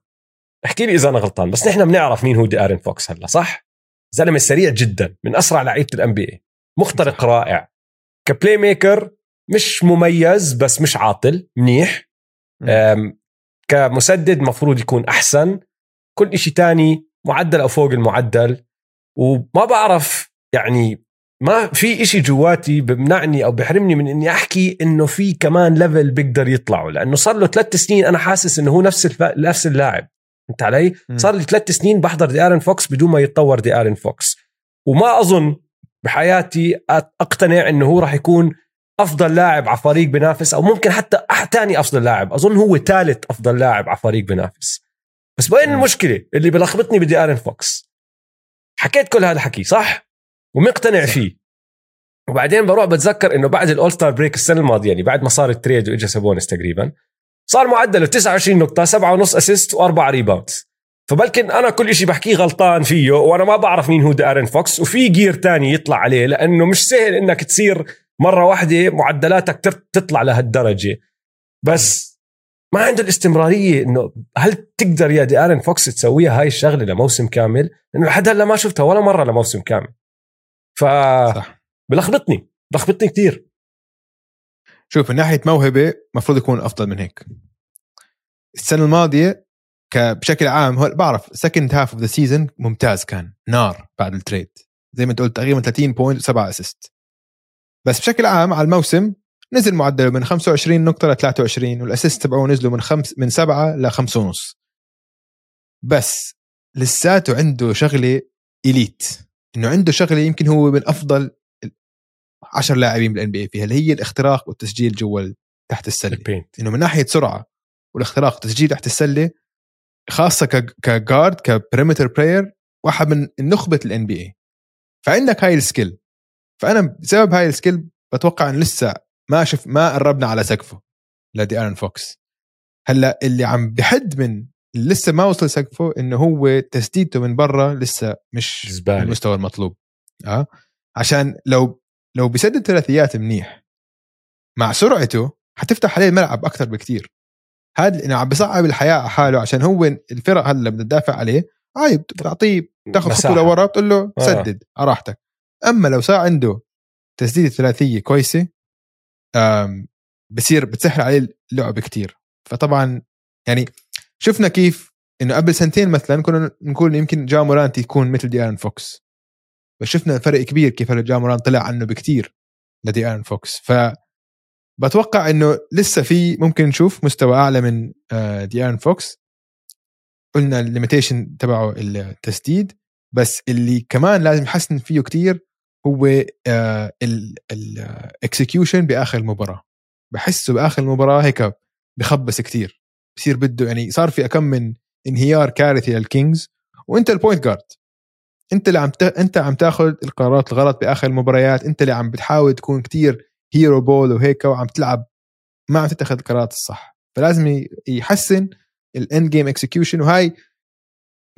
احكي لي إذا أنا غلطان، بس نحن بنعرف مين هو ديارن فوكس هلا صح؟ زلمة سريع جدا، من أسرع لعيبة الNBA، مخترق رائع، كبلاي ميكر مش مميز بس مش عاطل، منيح. كمسدد مفروض يكون أحسن، كل إشي تاني معدل أو فوق المعدل. وما بعرف يعني ما في إشي جواتي بمنعني أو بحرمني من إني أحكي إنه في كمان ليفل بقدر يطلعه، لأنه صار له 3 سنين أنا حاسس إنه هو نفس اللاعب. أنت علي؟ صار لي 3 سنين بحضر ديارن فوكس بدون ما يتطور ديارن فوكس، وما أظن بحياتي أقتنع إنه هو راح يكون أفضل لاعب على فريق بنافس، أو ممكن حتى تاني أفضل لاعب. أظن هو ثالث أفضل لاعب على فريق بنافس. بس وين المشكلة اللي بلخبطني بديارن فوكس؟ حكيت كل هذا الحكي صح؟ ومقتنع فيه، وبعدين بروح بتذكر انه بعد الأولستار بريك السنة الماضية، يعني بعد ما صار التريد واجا سابونس تقريبا، صار معدله 29 نقطة 7.5 اسيست و4 ريباوند. فبلكن انا كل اشي بحكيه غلطان فيه، وانا ما بعرف مين هو ديارن فوكس، وفي جير تاني يطلع عليه، لانه مش سهل انك تصير مرة واحدة معدلاتك تطلع لهالدرجة. بس ما عنده الاستمرارية، انه هل تقدر يا ديارن فوكس تسويها هاي الشغلة لموسم كامل؟ لانه لحد هلا ما شفتها ولا مرة لموسم كامل. ف بلخبطني كتير. شوف، من ناحية موهبة مفروض يكون أفضل من هيك. السنة الماضية بشكل عام هو بعرف second half of the season ممتاز، كان نار بعد التريد زي ما أنت قلت، تقريبا 30 بوينت و7 اسيست. بس بشكل عام على الموسم نزل معدله من 25 نقطة ل 23 والأسيست تبعه نزلوا من 7 ل 5.5. بس لساته عنده شغلة إليت، إنه عنده شغلة يمكن هو من أفضل 10 لاعبين بالNBA فيها، اللي هي الاختراق والتسجيل جوا تحت السلة. إنه من ناحية سرعة والاختراق والتسجيل تحت السلة خاصة كجارد كبريمتر بلاير واحد من نخبة الNBA. فعندك هاي السكيل، فأنا بسبب هاي السكيل بتوقع إن لسه ما قربنا على سقفه لدي آرون فوكس. هلا اللي عم بحد من لسه ما وصل سقفه إنه هو تسديدته من برا لسه مش زبالي المستوى المطلوب. عشان لو بيسدد ثلاثيات منيح مع سرعته حتفتح عليه الملعب أكتر بكتير. هذا إنه عم بصعب الحياة على حاله، عشان هو الفرق هلا بدها تدافع عليه، عايب تعطيه تاخذ خطوة لورا بتقول له سدد على راحتك. أما لو صار عنده تسديد ثلاثية كويسة بصير بتسهل عليه اللعب كتير. فطبعا يعني شفنا كيف إنه قبل سنتين مثلا كنا نقول يمكن جا مورانت يكون مثل دي آرون فوكس، بس شفنا فرق كبير كيف جا مورانت طلع عنه بكتير لدي آرون فوكس. فبتوقع إنه لسه في ممكن نشوف مستوى أعلى من دي آرون فوكس. قلنا الليميتيشن تبعه التسديد، بس اللي كمان لازم يحسن فيه كتير هو الاكسكيوشن باخر المباراه. بحسه باخر المباراه هيك بخبص كتير، بصير بده يعني صار في اكم من انهيار كارثي للكينجز، وانت البوينت جارد، انت اللي انت عم تاخذ القرارات الغلط باخر المباريات، انت اللي عم بتحاول تكون كتير هيرو بول وهيك، وعم تلعب ما عم تتخذ القرارات الصح. فلازم يحسن الاند جيم اكسكيوشن، وهاي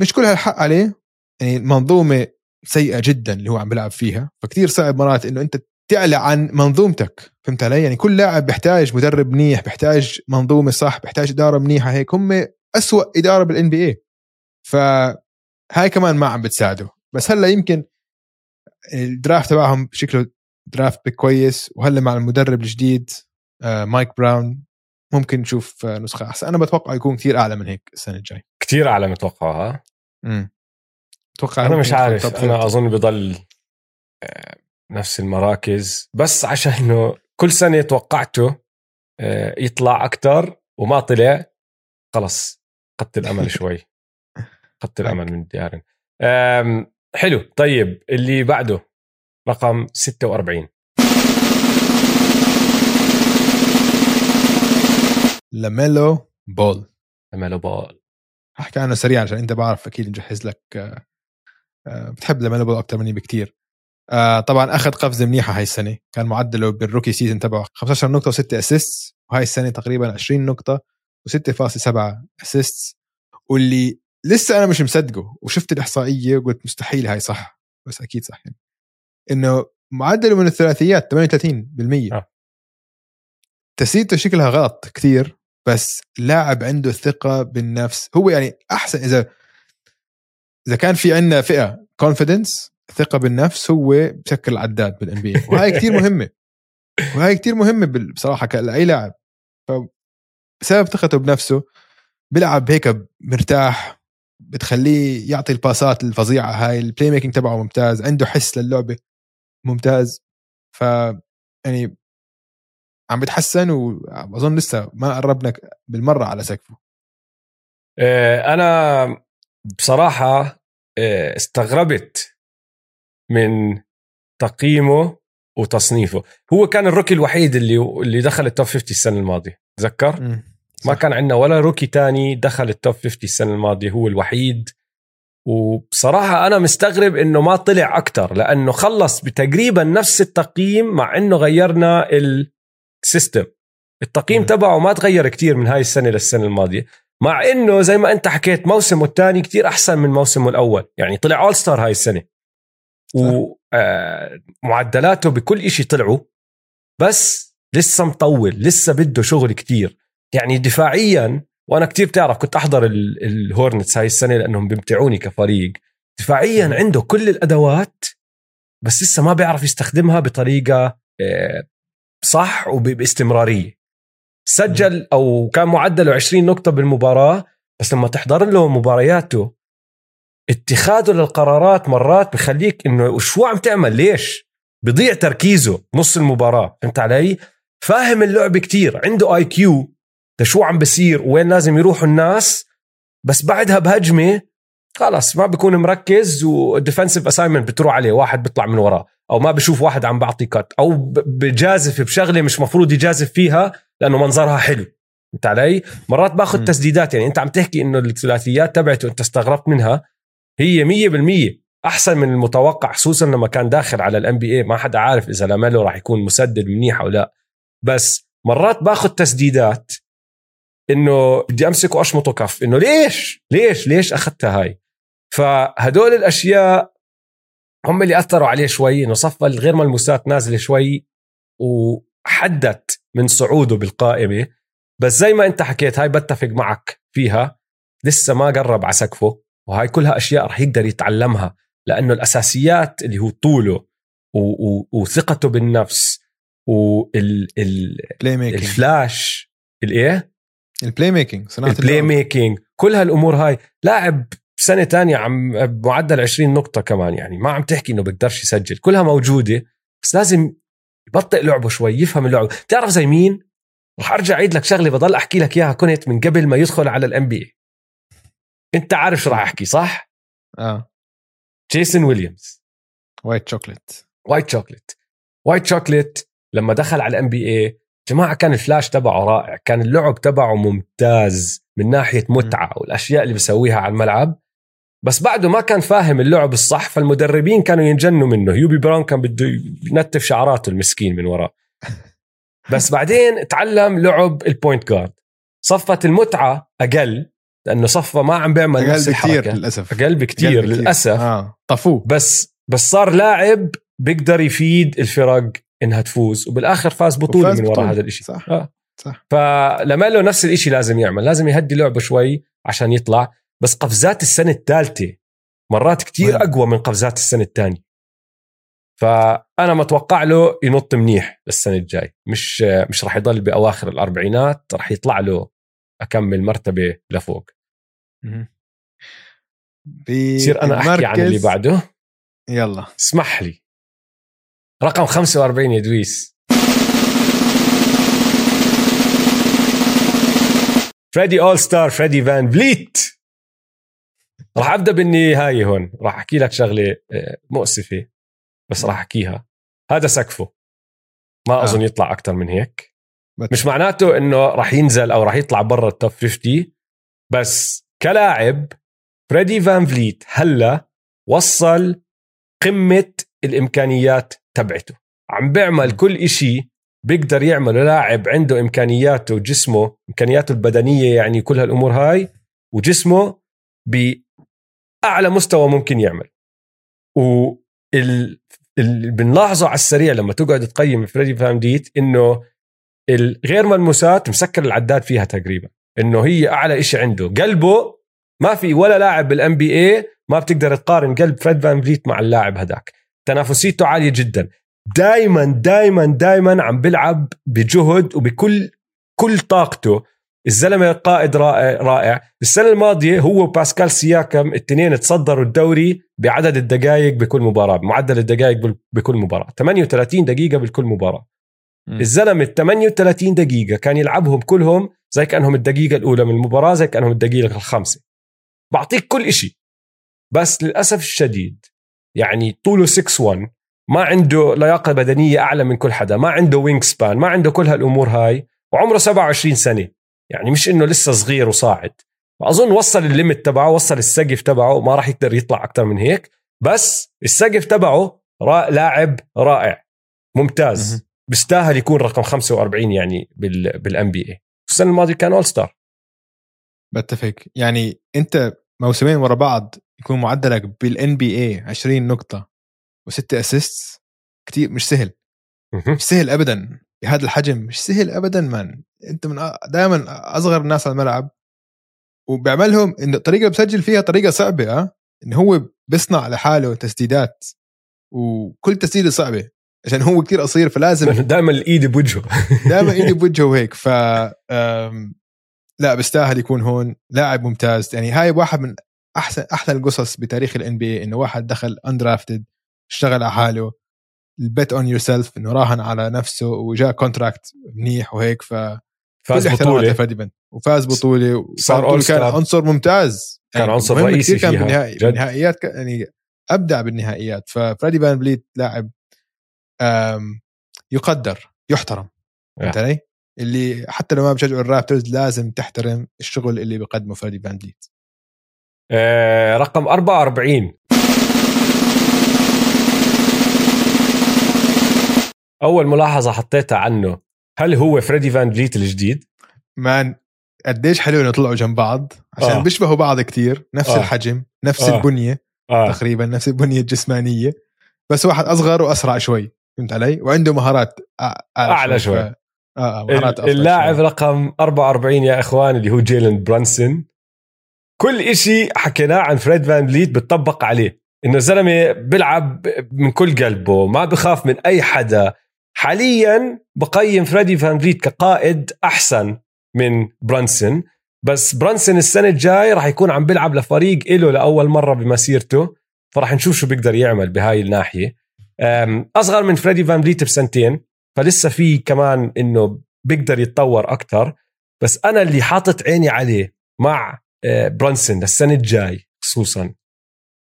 مش كلها الحق عليه، يعني منظومه سيئه جدا اللي هو عم بيلعب فيها. فكتير صعب مرات انه انت تعلى عن منظومتك، فهمت علي؟ يعني كل لاعب بيحتاج مدرب منيح، بيحتاج منظومه صح، بيحتاج اداره منيحه. هيك هم اسوأ اداره بالNBA، فهاي كمان ما عم بتساعده. بس هلا يمكن الدرافت تبعهم شكله درافت كويس، وهلا مع المدرب الجديد مايك براون ممكن نشوف نسخه احسن. انا بتوقع يكون كتير اعلى من هيك السنه الجاي، كتير اعلى متوقعها. انا مش عارف، انا اظن بضل نفس المراكز، بس عشان انه كل سنه توقعته يطلع اكتر وما طلع، خلص قدت الامل شوي، قدت الامل من ديارن. حلو، طيب اللي بعده رقم 46. لاميلو بول. احكي عنه سريع عشان انت بعرف اكيد نجهز لك، بتحب لاميلو بول أكتر مني بكتير. طبعا أخذ قفزة منيحة هاي السنة، كان معدله بالروكي سيزن تبعه 15 نقطة و6 أسيست، وهاي السنة تقريبا 20 نقطة و6.7 أسيست. واللي لسه أنا مش مصدقه وشفت الإحصائية وقلت مستحيل هاي صح، بس أكيد صح، يعني إنه معدله من الثلاثيات 38%. تسديدته شكلها غلط كتير، بس لاعب عنده ثقة بالنفس. هو يعني أحسن، إذا كان في عندنا فئة confidence ثقة بالنفس، هو بشكل العداد بالNBA، وهي كتير مهمة، وهي كتير مهمة بصراحة كأي لاعب. فسبب ثقته بنفسه بلعب هيك مرتاح، بتخليه يعطي الباسات الفظيعة هاي، البلاي ميكينج تبعه ممتاز، عنده حس للعبة ممتاز. ف يعني عم بتحسن، وأظن لسه ما قربنا بالمرة على سقفه. أنا بصراحة استغربت من تقييمه وتصنيفه. هو كان الروكي الوحيد اللي دخل التوب 50 السنة الماضية، تذكر؟ ما كان عندنا ولا روكي تاني دخل التوب 50 السنة الماضية، هو الوحيد. وبصراحة أنا مستغرب إنه ما طلع أكتر، لأنه خلص بتقريبا نفس التقييم، مع إنه غيرنا السيستم. التقييم تبعه ما تغير كتير من هاي السنة للسنة الماضية، مع إنه زي ما أنت حكيت موسمه الثاني كتير أحسن من موسمه الأول. يعني طلع أول ستار هاي السنة، ومعدلاته بكل إشي طلعوا، بس لسه مطول، لسه بده شغل كتير. يعني دفاعيا، وأنا كتير بتعرف كنت أحضر الهورنتس هاي السنة لأنهم بيمتعوني كفريق دفاعيا، عنده كل الأدوات بس لسه ما بيعرف يستخدمها بطريقة صح وباستمرارية. سجل أو كان معدله 20 نقطة بالمباراة، بس لما تحضر له مبارياته اتخاذه للقرارات مرات بخليك إنه شو عم تعمل، ليش بضيع تركيزه نص المباراة. فهمت علي؟ فاهم اللعبة كتير، عنده IQ شو عم بصير وين لازم يروحوا الناس، بس بعدها بهجمة خلاص ما بيكون مركز، والديفنسيف أسايمنت بتروح عليه، واحد بيطلع من وراه، أو ما بشوف واحد عم بعطي كات، أو بجازف بشغلة مش مفروض يجازف فيها لأنه منظرها حلو. أنت علي؟ مرات باخد تسديدات. يعني أنت عم تحكي إنه الثلاثيات تبعته أنت استغربت منها، هي 100% أحسن من المتوقع، خصوصا لما كان داخل على NBA. ما حدا عارف إذا لاميلو راح يكون مسدد منيح أو لا، بس مرات باخد تسديدات إنه بدي أمسك وأشمطه كف، إنه ليش أخذتها هاي. فهدول الأشياء هم اللي أثروا عليه شوي، إنه صفى الغير ملموسات نازلة شوي وحدت من صعوده بالقائمة. بس زي ما أنت حكيت، هاي بتفق معك فيها، لسه ما قرب على سقفه، وهاي كلها أشياء رح يقدر يتعلمها، لأنه الأساسيات اللي هو طوله وثقته بالنفس والفلاش البلاي ميكينج، صناعة البلاي ميكينج، كل هالأمور هاي. لاعب سنة تانية عم معدل 20 نقطة كمان، يعني ما عم تحكي إنه بقدرش يسجل، كلها موجودة، بس لازم يبطئ لعبه شوي، يفهم اللعبة. تعرف زي مين؟ رح أرجع عيد لك شغلي بضل أحكي لك إياها، كنت من قبل ما يدخل على الNBA، أنت عارف شو راح أحكي صح؟ جيسون ويليامز، وايت شوكلت لما دخل على الNBA جماعة كان الفلاش تبعه رائع، كان اللعب تبعه ممتاز من ناحية متعة والأشياء اللي بيسويها على الملعب، بس بعده ما كان فاهم اللعب الصح، فالمدربين كانوا ينجنوا منه. هيوبي براون كان بده ينتف شعراته المسكين من وراه، بس بعدين تعلم لعب البوينت جارد، صفت المتعة أقل لأنه صفة ما عم بيعمل نفس الحركة، أقل بكتير للأسف. طفوه، بس صار لاعب بيقدر يفيد الفرق إنها تفوز، وبالآخر فاز بطولة من وراء هذا الإشي. صح. فلاميلو نفس الإشي لازم يعمل، لازم يهدي لعبه شوي عشان يطلع. بس قفزات السنة الثالثة مرات كتير أقوى من قفزات السنة الثانية، فأنا متوقع له ينط منيح السنة الجاي، مش رح يضل بأواخر الأربعينات، رح يطلع له أكمل مرتبة لفوق. بصير أنا أحكي عن اللي بعده، يلا اسمح لي. رقم 45 يا دويس، فريدي أول ستار، فريدي فان فليت. راح أبدأ بالنهاية هون، راح أحكي لك شغلة مؤسفة بس راح أحكيها، هذا سقفه، ما أظن يطلع أكتر من هيك. مش معناته إنه راح ينزل أو راح يطلع برا التوب 50، بس كلاعب فريدي فان فليت هلا وصل قمة الإمكانيات تبعته، عم بيعمل كل إشي بيقدر يعمله لاعب عنده إمكانياته وجسمه، إمكانياته البدنية يعني كل هالأمور هاي، وجسمه بأعلى مستوى ممكن يعمل. بنلاحظه على السريع لما تقعد تقيم فريدي فان فليت، إنه الغير ملموسات مسكر العداد فيها تقريبا، إنه هي أعلى إشي عنده. قلبه، ما في ولا لاعب بالNBA ما بتقدر تقارن قلب فريد فان فليت مع اللاعب هداك. تنافسيته عالية جدا، دايما عم بلعب بجهد وبكل طاقته. الزلمة قائد رائع. السنة الماضية هو وباسكال سياكم الاثنين تصدروا الدوري بعدد الدقائق بكل مباراة، معدل الدقائق بكل مباراة 38 دقيقة بكل مباراة. الزلمة 38 دقيقة كان يلعبهم كلهم زي كأنهم الدقيقة الأولى من المباراة، زي كأنهم الدقيقة الخامسة، بعطيك كل إشي. بس للأسف الشديد يعني طوله 6'1، ما عنده لياقة بدنية أعلى من كل حدا، ما عنده وينج سبان، ما عنده كل هالأمور هاي، وعمره 27 سنة، يعني مش إنه لسه صغير وصاعد. فأظن وصل الليمت تبعه، وصل السقف تبعه، ما راح يقدر يطلع أكتر من هيك. بس السقف تبعه لاعب رائع ممتاز، بستاهل يكون رقم 45 يعني بالNBA. السنة الماضية كان أول ستار. بتفق يعني أنت موسمين ورا بعض يكون معدلك بالNBA 20 نقطة و6 أسيست، كتير مش سهل أبدا بهذا الحجم، مش سهل أبدا. من أنت من دائما أصغر الناس على الملعب، وبعملهم إن الطريقة بسجل فيها طريقة صعبة، إن هو بيصنع لحاله تسديدات، وكل تسديدة صعبة عشان هو كتير قصير، فلازم دائما الإيد بوجهه وهيك. ف لا، بستاهل يكون هون، لاعب ممتاز. يعني هاي واحد من أحلى القصص بتاريخ الNBA، إنه واحد دخل أندرافتد، اشتغل على حاله، البيت اون يور سيلف انه راهن على نفسه وجاء كونتراكت منيح وهيك فاز بطوله فادي بن وفاز بطوله وصار كان عنصر ممتاز يعني كان عنصر رئيسي فيها بالنهائيات يعني ابدع بالنهائيات. ففريدي فان فليت لاعب يقدر يحترم انت ليه؟ اللي حتى لو ما بشجعوا الرابترز لازم تحترم الشغل اللي بيقدمه فريدي فان فليت. رقم 44 اول ملاحظه حطيتها عنه هل هو فريدي فان فليت الجديد؟ مان قديش حلو انه طلعوا جنب بعض عشان بيشبهوا بعض كتير نفس الحجم نفس البنيه تقريبا نفس البنيه الجسمانيه بس واحد اصغر واسرع شوي فهمت علي وعنده مهارات اعلى شوي مهارات أفضل. اللاعب رقم 44 يا اخوان اللي هو جيلن برانسون. كل إشي حكيناه عن فريد فان فليت بتطبق عليه إنه زلمة بلعب من كل قلبه ما بخاف من أي حدا. حاليا بقيم فريدي فان فليت كقائد أحسن من برانسون بس برانسون السنة الجاي راح يكون عم بلعب لفريق إله لأول مرة بمسيرته فراح نشوف شو بيقدر يعمل بهاي الناحية. أصغر من فريدي فان فليت بسنتين فلسه فيه كمان إنه بيقدر يتطور أكتر بس أنا اللي حاطت عيني عليه مع برانسون السنة الجاي خصوصا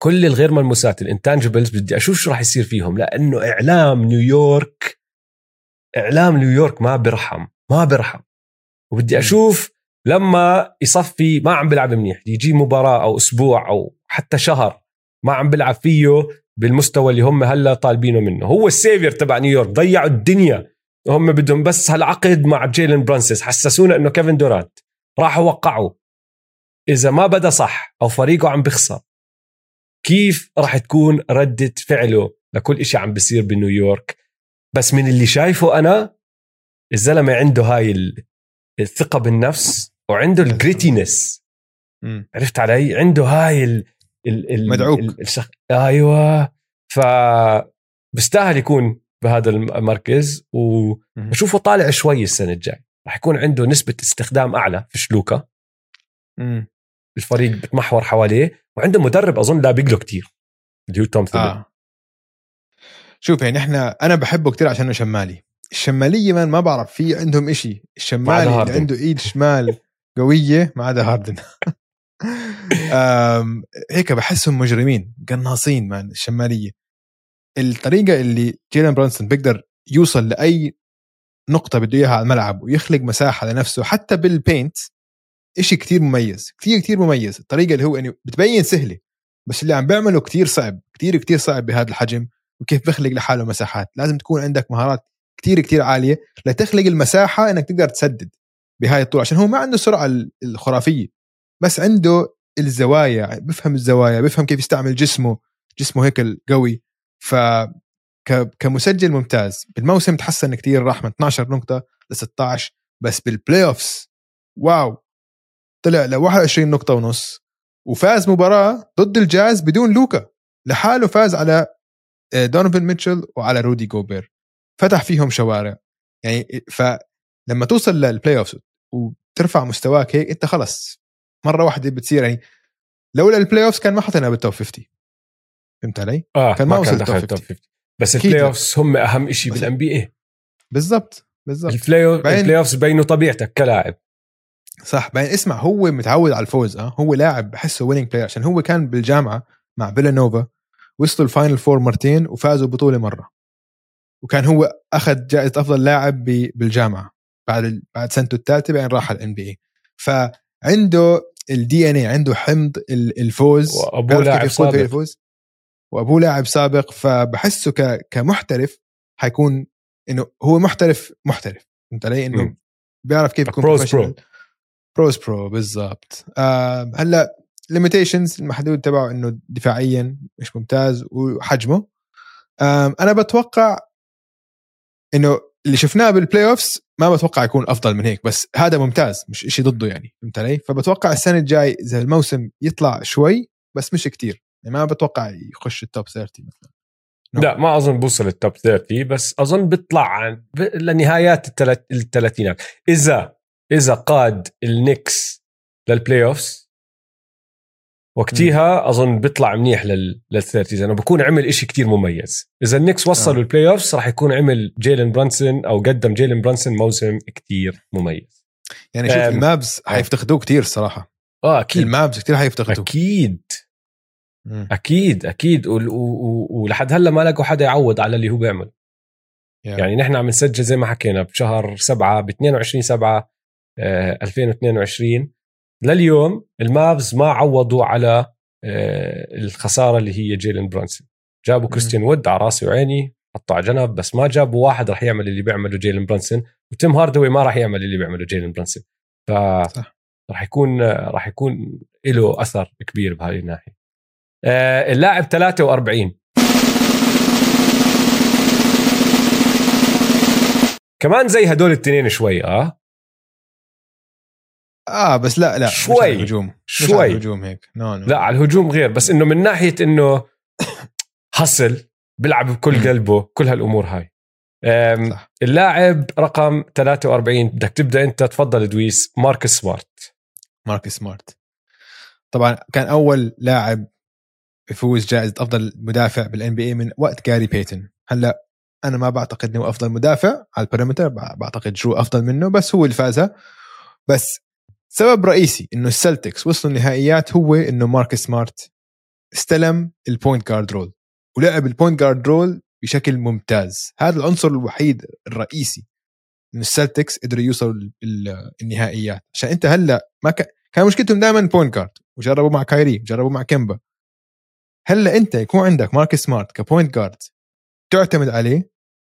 كل الغير ملموسات الانتانجبلز بدي أشوف شو راح يصير فيهم لأنه إعلام نيويورك ما برحم وبدي أشوف لما يصفي ما عم بلعب منيح يجي مباراة أو أسبوع أو حتى شهر ما عم بلعب فيه بالمستوى اللي هم هلا طالبينه منه. هو السيفير تبع نيويورك ضيعوا الدنيا هم بدهم بس هالعقد مع جيلن برانسون حسسونا إنه كيفن دورانت راح وقعوا إذا ما بدأ صح أو فريقه عم بخسر كيف راح تكون ردة فعله لكل إشي عم بصير بنيويورك. بس من اللي شايفه أنا الزلمة عنده هاي الثقة بالنفس وعنده الجريتينس عرفت علي عنده هاي المدعوك أيوة فبستاهل يكون بهذا المركز وشوفه طالع شوي السنة الجاي راح يكون عنده نسبة استخدام أعلى في شلوكة الفريق بتمحور حواليه وعنده مدرب أظن لا بيقله كتير اللي هو توم ثيبون. شوف يعني أنا بحبه كتير عشانه شمالي. الشمالية ما بعرف في عندهم إشي الشمالي اللي عنده إيد شمال قوية ما عدا هاردن هيك بحسهم مجرمين قناصين مان. الشمالية الطريقة اللي جيلن برانسون بيقدر يوصل لأي نقطة بده إياها على الملعب ويخلق مساحة لنفسه حتى بالبينت إشي كتير مميز كتير مميز. الطريقة اللي هو يعني بتبين سهلة بس اللي عم بيعمله كتير صعب كتير صعب بهذا الحجم وكيف بخلق لحاله مساحات. لازم تكون عندك مهارات كتير عالية لتخلق المساحة إنك تقدر تسدد بهاي الطول عشان هو ما عنده سرعة الخرافية بس عنده الزوايا بفهم الزوايا بفهم كيف يستعمل جسمه هيك القوي. كمسجل ممتاز بالموسم تحسن كتير راح من 12 نقطة ل 16 بس بالبلاي أوفس واو طلع ل 21 نقطة ونص وفاز مباراة ضد الجاز بدون لوكا لحاله فاز على دونوفن ميتشل وعلى رودي جوبير فتح فيهم شوارع يعني. فلما توصل للبلاي أوفس وترفع مستواك هيك انت خلص مرة واحدة بتصير يعني لولا البلاي أوفس كان ما حطينا بالتوب 50 فهمت علي؟ كان ما وصل التوب 50 بس البلاي أوفس هم أهم إشي بالNBA بالضبط البلاي أوفس بينوا طبيعتك كلاعب صح بعدين اسمع هو متعود على الفوز هو لاعب بحسه ويننج بلاير عشان هو كان بالجامعة مع فيلانوفا وصلوا الفاينل فور مرتين وفازوا بطولة مرة وكان هو أخذ جائزة أفضل لاعب بالجامعة بعد سنته الثالثة بعدين راح على NBA. فعنده DNA عنده حمض الفوز وأبوه لاعب سابق فبحسه كمحترف حيكون إنه هو محترف أنت ليه إنه بيعرف كيف يكون برو بالضبط. هلا ليميتيشنز المحدود تبعه انه دفاعيا مش ممتاز وحجمه انا بتوقع انه اللي شفناه بالبلاي اوفس ما بتوقع يكون افضل من هيك بس هذا ممتاز مش اشي ضده يعني فهمت علي. فبتوقع السنه الجاي اذا الموسم يطلع شوي بس مش كتير يعني ما بتوقع يخش التوب 30 مثلا لا ما اظن بوصل التوب 30 بس اظن بيطلع لنهايات الثلاثينات اذا قاد النكس للبلاي اوفس وقتها اظن بيطلع منيح لل30. انا بكون عمل إشي كتير مميز. اذا النكس وصلوا البلاي اوفز راح يكون عمل جيلن برانسون او قدم جيلن برانسون موسم كتير مميز. يعني شوف المابز حيفتقدوه كتير صراحه. اكيد المابز كتير حيفتقدوه اكيد اكيد اكيد. ولحد هلا ما لقوا حدا يعوض على اللي هو بيعمل. يعني نحن عم نسجل زي ما حكينا بشهر 7 ب 22/7/2022 لليوم المابز ما عوضوا على الخسارة اللي هي جيلن برانسون. جابوا كريستيان وود على راسي وعيني حطوا على جنب، بس ما جابوا واحد رح يعمل اللي بيعمله جيلن برانسون، وتيم هاردوي ما رح يعمل اللي بيعمله جيلن برانسون. رح يكون له أثر كبير بهاي الناحية. اللاعب 43 كمان زي هدول التنين شوي. بس لا شوي على الهجوم، شوي على الهجوم هيك. no. لا على الهجوم غير، بس انه من ناحيه انه حصل بيلعب بكل قلبه كل هالامور هاي. اللاعب رقم 43 بدك تبدا انت، تفضل دويس. ماركس سمارت طبعا كان اول لاعب يفوز جائزه افضل مدافع بالNBA من وقت جاري بيتن. هلا انا ما بعتقد انه افضل مدافع على البريمتر، بعتقد جو افضل منه، بس هو اللي فازها. بس سبب رئيسي انه السلتكس وصلوا النهائيات هو انه ماركس سمارت استلم البوينت جارد رول ولعب البوينت جارد رول بشكل ممتاز. هذا العنصر الوحيد الرئيسي انه السلتكس قدروا يوصلوا النهائيات، عشان انت هلا ما كان مشكلتهم دائما بوينت جارد، وجربوا مع كايري، جربوا مع كيمبا. هلا انت يكون عندك ماركس سمارت كبوينت جارد تعتمد عليه،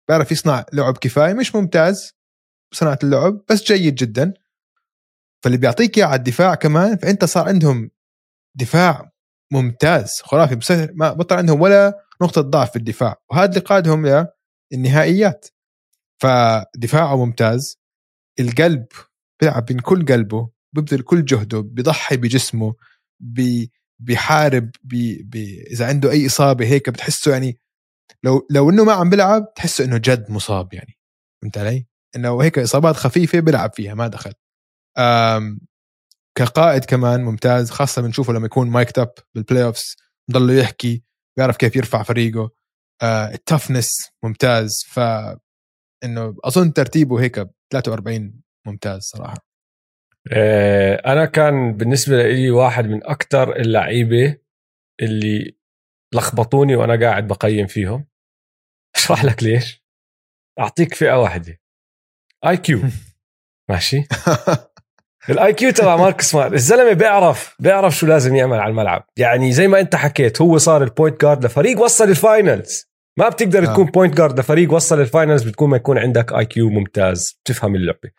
بعرف يصنع لعب كفاية، مش ممتاز بصناعة اللعب بس جيد جدا، فاللي بيعطيك على الدفاع كمان. فأنت صار عندهم دفاع ممتاز خرافي، بس ما بطل عندهم ولا نقطة ضعف في الدفاع، وهذا اللي قادهم للنهائيات. فدفاعه ممتاز، القلب بيلعب من كل قلبه، بيبذل كل جهده، بيضحي بجسمه، بيحارب، إذا عنده أي إصابة هيك بتحسه، يعني لو انه ما عم بلعب تحسه انه جد مصاب، يعني فهمت علي؟ انه هيك اصابات خفيفه بلعب فيها ما دخل. كقائد كمان ممتاز، خاصه بنشوفه لما يكون مايكد اب بالبلاي اوفز، بضله يحكي، بيعرف كيف يرفع فريقه. التفنس ممتاز، ف انه اظن ترتيبه هيك 43 ممتاز صراحه. انا كان بالنسبه لي واحد من اكثر اللعيبه اللي لخبطوني وأنا قاعد بقيم فيهم. أشرح لك ليش. أعطيك فئة واحدة، IQ. ماشي. الIQ تبع ماركس سمارت، الزلمة بيعرف شو لازم يعمل على الملعب. يعني زي ما أنت حكيت، هو صار البوينت جارد لفريق وصل الفاينلز. ما بتقدر تكون بوينت جارد لفريق وصل الفاينلز بتكون ما يكون عندك IQ ممتاز، بتفهم اللعبة.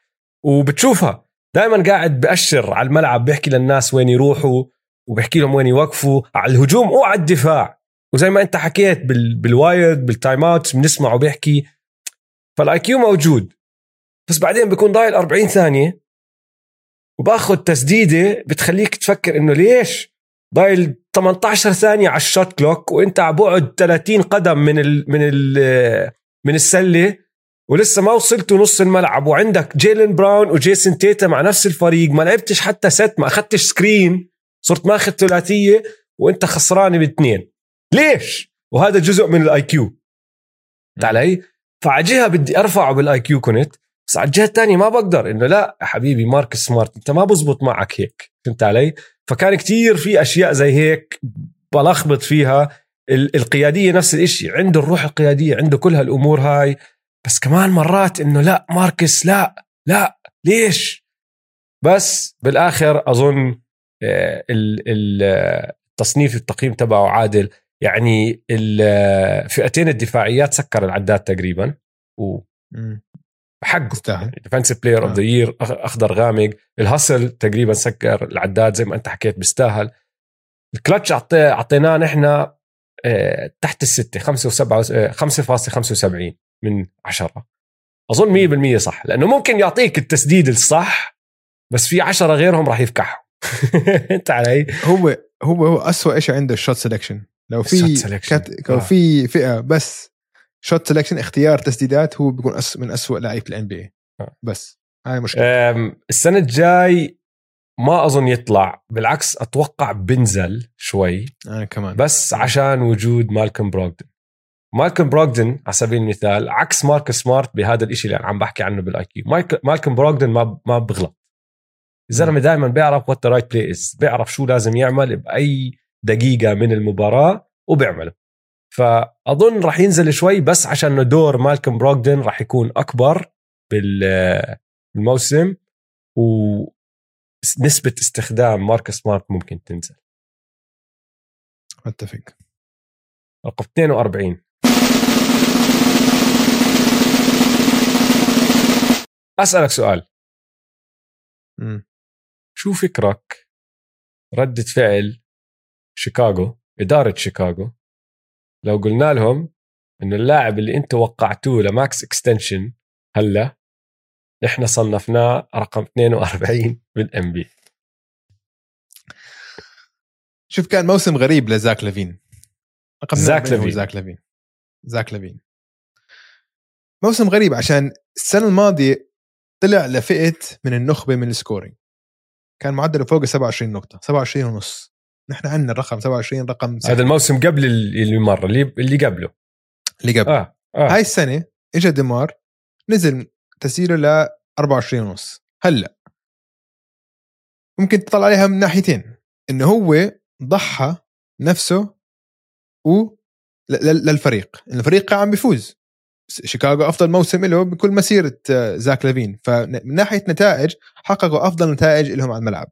وبتشوفها دائما قاعد بأشر على الملعب، بيحكي للناس وين يروحوا وبحكي لهم وين يوقفوا، على الهجوم أو على الدفاع. وزي ما أنت حكيت بالوايد بالتايم اوت بنسمعه بيحكي، فالاي كيو موجود. بس بعدين بيكون ضايل 40 ثانية وباخذ تسديدة بتخليك تفكر إنه ليش ضايل 18 ثانية على الشوت كلوك وأنت على بعد 30 قدم من السلة ولسه ما وصلت نص الملعب، وعندك جيلن براون وجيسون تيتا مع نفس الفريق، ما لعبتش حتى ست، ما أخدتش سكرين، صرت ماخذ ثلاثية وانت خسراني باثنين. ليش؟ وهذا جزء من الاي كيو علي. فعجيها بدي ارفعه بالاي كيو كنت، بس على الجهة الثانية ما بقدر انه لا حبيبي ماركس سمارت انت ما بزبط معك هيك، فهمت علي؟ فكان كتير في اشياء زي هيك بلخبط فيها. القيادية نفس الاشي، عنده الروح القيادية، عنده كل هالامور هاي، بس كمان مرات انه لا ماركس لا ليش؟ بس بالاخر اظن التصنيف التقييم تبعه عادل. يعني الفئتين الدفاعيات سكر العداد تقريبا، وحق ديفنسيف بلاير اوف ذا يير اخضر غامق. الهاسل تقريبا سكر العداد زي ما انت حكيت، بيستاهل. الكلتش اعطيناه نحن تحت الستة، 5.75 من 10. اظن 100% صح، لانه ممكن يعطيك التسديد الصح بس في 10 غيرهم راح يفكحوا. انت علي. هو اسوء شيء عنده الشوت سيلكشن. لو في فئه بس شوت سيلكشن، اختيار تسديدات، هو بيكون من اسوء لعيبه الNBA. بس هاي مشكله. السنه الجاي ما أظن يطلع، بالعكس أتوقع بنزل شوي. أنا كمان. بس عشان وجود مالكوم براغدن. مالكوم براغدن على سبيل المثال عكس مارك سمارت بهذا الإشي اللي عم بحكي عنه بالأكيد. مالكوم براغدن ما بغلط. الزلمة دائما بيعرف what the right play is، بيعرف شو لازم يعمل بأي دقيقة من المباراة وبيعمله. فأظن رح ينزل شوي بس عشان دور مالكوم براغدن رح يكون أكبر بالموسم، ونسبة استخدام مارك سمارت ممكن تنزل. أتفق. رقم 42 أسألك سؤال. شو فكرك ردة فعل شيكاغو، إدارة شيكاغو، لو قلنا لهم إنه اللاعب اللي أنت وقعتوه لماكس إكستنشن هلا إحنا صنفناه رقم 42 بالNBA؟ شوف كان موسم غريب لزاك لافين. زاك لافين موسم غريب عشان السنة الماضية طلع لفئة من النخبة من السكورينج، كان معدله فوق 27 نقطة، 27.5. نحن عندنا الرقم 27 رقم سنة. هذا الموسم قبل اللي مر اللي قبله هاي السنة اجى ديمار نزل تسييله ل 24.5. هلا ممكن تطلع عليها من ناحيتين، انه هو ضحى نفسه و للفريق، الفريق عم بيفوز. شيكاغو افضل موسم له بكل مسيرة زاك لافين، فمن ناحية نتائج حققوا افضل نتائج لهم على الملعب،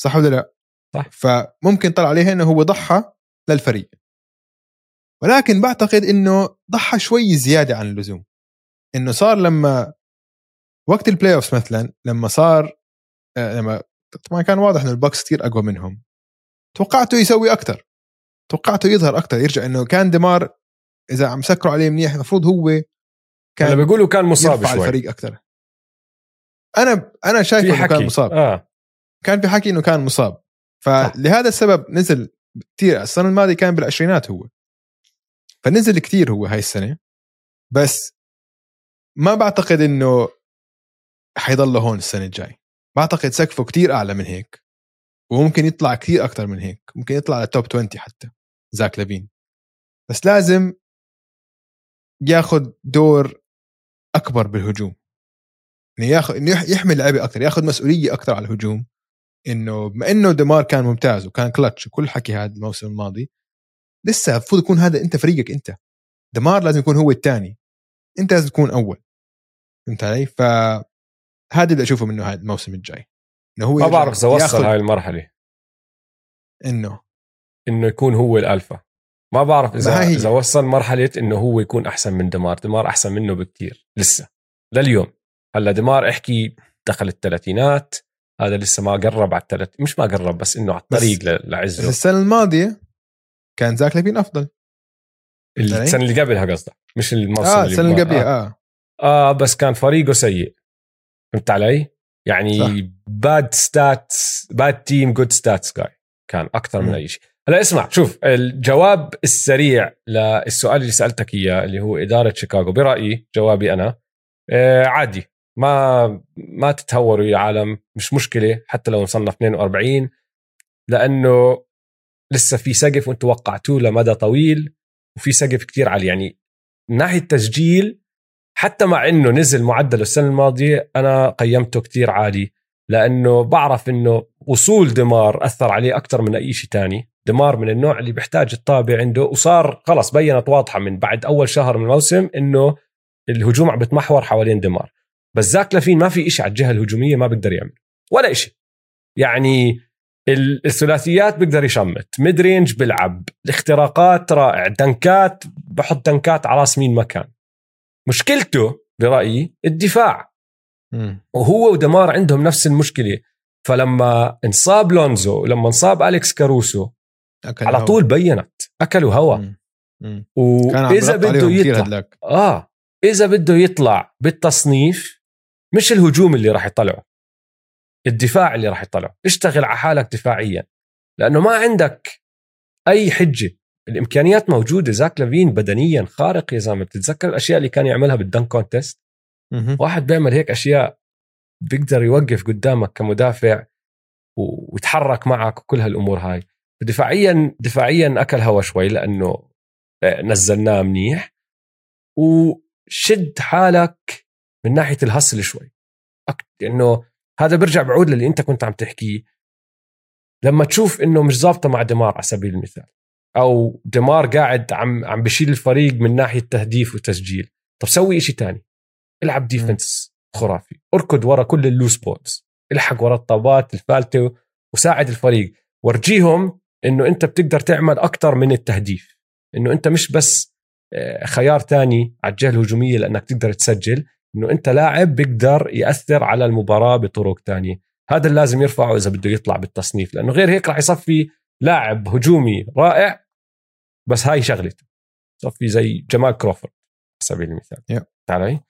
صح ولا لا؟ صح. فممكن طلع عليها انه هو ضحى للفريق، ولكن بعتقد انه ضحى شوي زيادة عن اللزوم. انه صار لما وقت البلاي اوفز مثلا، لما طبعا كان واضح انه البوكس كتير اقوى منهم، توقعته يسوي اكتر، توقعته يظهر اكتر، يرجع. انه كان ديمار اذا عم سكروا عليه منيح المفروض هو كان، انا بقوله كان مصاب شوي الفريق اكثر. انا شايف انه كان مصاب. كان في حكي انه كان مصاب، فلهذا السبب نزل كثير. السنه الماضيه كان بالعشرينات هو، فنزل كثير هو هاي السنه، بس ما بعتقد انه حيضل هون السنه الجاي. بعتقد سقفه كثير اعلى من هيك، وممكن يطلع كثير اكثر من هيك، ممكن يطلع للتوب 20 حتى زاك لافين. بس لازم ياخذ دور اكبر بالهجوم، انه ياخذ، انه يحمل لعبه اكثر، ياخذ مسؤوليه اكثر على الهجوم. انه بما انه ديمار كان ممتاز وكان كلتش وكل حكي هذا الموسم الماضي، لسه المفروض يكون هذا انت فريقك. انت ديمار لازم يكون هو الثاني، انت لازم تكون اول. فهمت علي؟ فهذا اللي اشوفه منه هذا الموسم الجاي، انه هو ما بعرف اذا وصل هاي المرحله، انه يكون هو الالفا. ما بعرف اذا وصل مرحله انه هو يكون احسن من ديمار. ديمار احسن منه بكتير لسه لليوم. هلا ديمار احكي دخل الثلاثينات، هذا لسه ما قرب على الثلاث، مش ما قرب، بس انه على الطريق لعزه. السنه الماضيه كان زاك لافين افضل، السنه اللي قبلها قصدك، مش الموسم اللي السنه اللي قبلها. بس كان فريقه سيء. فهمت علي؟ يعني صح. باد ستاتس، باد تيم، جود ستاتس جاي، كان اكثر من اي شيء. هلا اسمع، شوف الجواب السريع للسؤال اللي سالتك اياه اللي هو اداره شيكاغو، برايي جوابي انا عادي، ما تتهوروا يا عالم، مش مشكله حتى لو نصنف 42، لانه لسه في سقف وانتوا وقعتوه لمدى طويل، وفي سقف كتير عالي. يعني من ناحيه تسجيل حتى مع انه نزل معدله السنه الماضيه، انا قيمته كتير عالي، لانه بعرف انه وصول ديمار اثر عليه اكثر من اي شيء تاني. ديمار من النوع اللي بيحتاج الطابع عنده، وصار خلص بينت واضحه من بعد اول شهر من الموسم انه الهجوم عم بتمحور حوالين ديمار. بس زاك لافين ما في إشي على الجهة الهجومية ما بقدر يعمل ولا إشي. يعني الثلاثيات بقدر يشمت، ميد رينج بلعب، الاختراقات رائع، دنكات بحط دنكات على راس مين مكان. مشكلته برأيي الدفاع، وهو ودمار عندهم نفس المشكلة. فلما انصاب لونزو، لما انصاب أليكس كاروسو، على طول بينت أكلوا هوا. وإذا بده يطلع إذا بده يطلع بالتصنيف، مش الهجوم اللي راح يطلعه، الدفاع اللي راح يطلعه. اشتغل على حالك دفاعيا، لأنه ما عندك أي حجة. الإمكانيات موجودة. زاك لافين بدنيا خارق يا زلمة. بتتذكر الأشياء اللي كان يعملها بالدنك كونتست؟ واحد بيعمل هيك أشياء بيقدر يوقف قدامك كمدافع ويتحرك معك وكل هالامور هاي. دفاعيا اكل هوا شوي لانه نزلناه منيح، وشد حالك من ناحيه الهسل شوي، انه هذا برجع بعود للي انت كنت عم تحكيه. لما تشوف انه مش ظابطه مع دمار على سبيل المثال، او دمار قاعد عم بشيل الفريق من ناحيه تهديف وتسجيل، طب سوي إشي تاني، العب ديفنس خرافي، اركض ورا كل اللوس بولز، الحق ورا الطابات الفالته وساعد الفريق، ورجيهم انه انت بتقدر تعمل اكتر من التهديف، انه انت مش بس خيار تاني على الجهه الهجوميه لانك تقدر تسجل، انه انت لاعب بيقدر ياثر على المباراه بطرق تانية. هذا اللي لازم يرفعه اذا بده يطلع بالتصنيف، لانه غير هيك راح يصفي لاعب هجومي رائع بس هاي شغلته، صفي زي جمال كروفورد على سبيل المثال. تعالي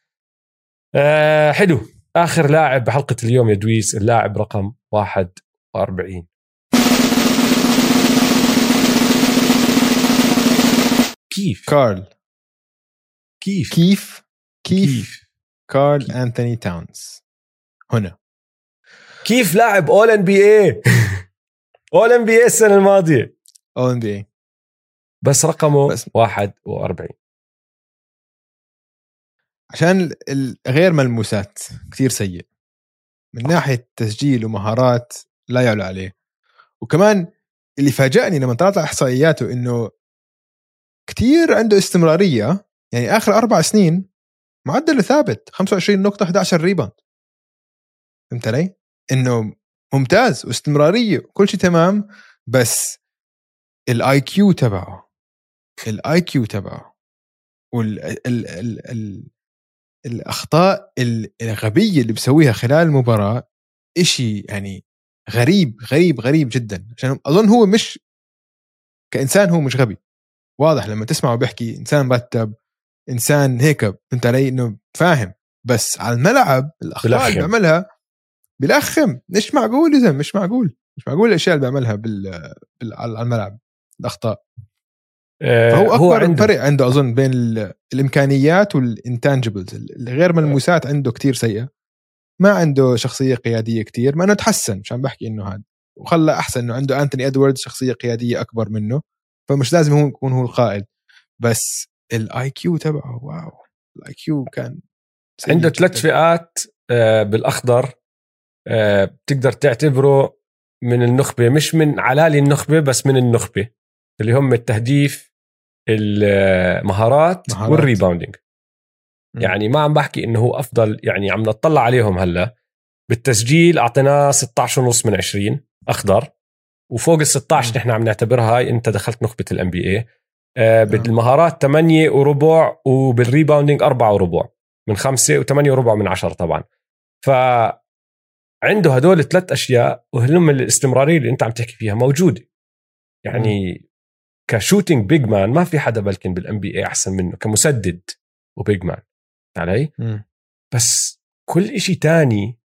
حلو، اخر لاعب بحلقه اليوم يا دويس، اللاعب رقم 41، كيف كارل كيف كيف كيف, كيف. كارل كيف. أنتوني تاونز. هنا كيف لاعب أول إن بي إيه أول إن بي إيه السنة الماضية، أول إن بي إيه، بس رقمه 41 عشان غير ملموسات، كتير سيء من ناحية تسجيل ومهارات لا يعلو عليه. وكمان اللي فاجأني لما طلعت على إحصائياته إنه كتير عنده استمرارية، يعني آخر 4 سنين معدله ثابت 25 نقطة 11 ريباوند، فهمت علي؟ إنه ممتاز واستمرارية كل شيء تمام، بس الآي كيو تبعه وال الأخطاء الغبية اللي بسويها خلال المباراة إشي يعني غريب جدا. عشان أظن هو مش كإنسان، هو مش غبي، واضح لما تسمعه بيحكي إنسان مرتب، إنسان هيك، أنت علي إنه فاهم، بس على الملعب الأخطاء اللي بعملها بالأخم مش معقول، إذا مش معقول الأشياء اللي بعملها على الملعب الأخطاء. فهو أكبر فرق عنده أظن بين الإمكانيات والإنتانجبلز، الغير ملموسات عنده كتير سيئة، ما عنده شخصية قيادية كتير، ما أنه تحسن، مش عم بحكي إنه هذا وخلى أحسن، إنه عنده أنتوني أدوارد شخصية قيادية أكبر منه، فمش لازم هو يكون هو القائد، بس الآي كيو تبعه واو، الآي كيو كان عنده 3 فئات بالأخضر، بتقدر تعتبره من النخبة، مش من علالي النخبة بس من النخبة، اللي هم التهديف، المهارات والريباوندينج. يعني ما عم بحكي انه هو افضل، يعني عم نطلع عليهم هلا بالتسجيل اعطيناه 16.5 من 20 اخضر، وفوق ال16 نحن عم نعتبرها هاي انت دخلت نخبه الان بي اي. بالمهارات 8.25، وبالريباوندينج 4.25 من 5 و8.25 من 10 طبعا. ف عنده هدول ال3 اشياء، وهم الاستمراريه اللي انت عم تحكي فيها موجوده. يعني كشوتينج بيج مان ما في حدا بلكن بالان بي اي احسن منه كمسدد وبيج مان علي، بس كل إشي تاني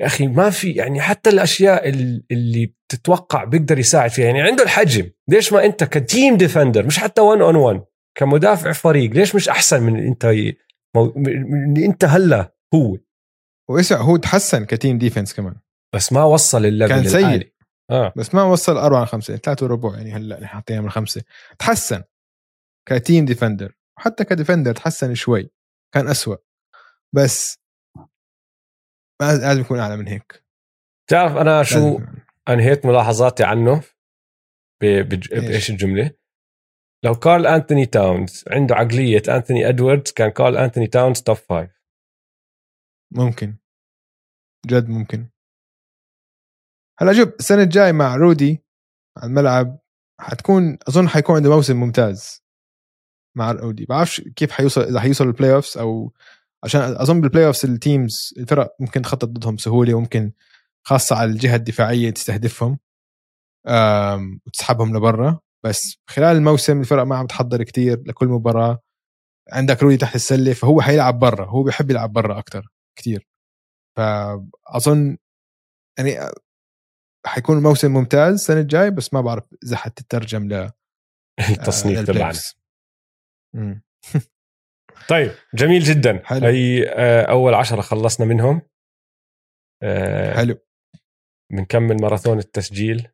يا اخي ما في. يعني حتى الاشياء اللي بتتوقع بيقدر يساعد فيها، يعني عنده الحجم، ليش ما انت كتيم ديفندر، مش حتى 1 on 1 كمدافع فريق، ليش مش احسن من انت هلا هو واسع، هو تحسن كتيم ديفنس كمان، بس ما وصل الليفل العالي. بس ما وصل 4 من 5، 3.25، يعني هلا نحن حطينا من 5. تحسن كتيم ديفندر، وحتى كديفندر تحسن شوي، كان أسوأ بس لازم يكون أعلى من هيك. تعرف أنا شو أنهيت ملاحظاتي عنه بإيش الجملة؟ لو كارل أنتوني تاونز عنده عقلية أنتوني أدواردز، كان كارل أنتوني تاونز توب 5 ممكن، جد ممكن. هلا جب السنة الجاي مع رودي على الملعب حتكون أظن حيكون عنده موسم ممتاز مع رودي. بعرفش كيف حيوصل، إذا حيوصل البلاي أوفس، أو عشان أظن بالبلاي أوفس التيمز الفرق ممكن تخطط ضدهم بسهولة، وممكن خاصة على الجهة الدفاعية تستهدفهم وتسحبهم لبرا. بس خلال الموسم الفرق ما عم تحضر كتير لكل مباراة، عندك رودي تحت السلة، فهو حيلعب برا، هو بيحب يلعب برا أكتر كتير. فأظن يعني حيكون موسم ممتاز السنة الجاي، بس ما بعرف إذا حتترجم ل التصنيف تبعنا. طيب جميل جدا، هي أول 10 خلصنا منهم. حلو، بنكمل ماراثون التسجيل.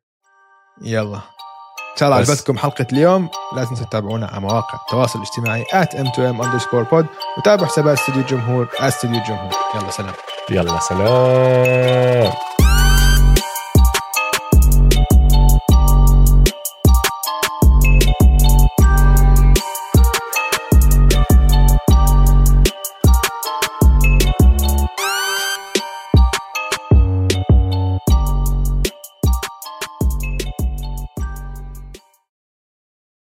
يلا ان شاء الله عجبتكم حلقه اليوم. لا تنسوا تتابعونا على مواقع التواصل الاجتماعي @m2m_pod، وتابعوا حسابات استديو الجمهور. يلا سلام.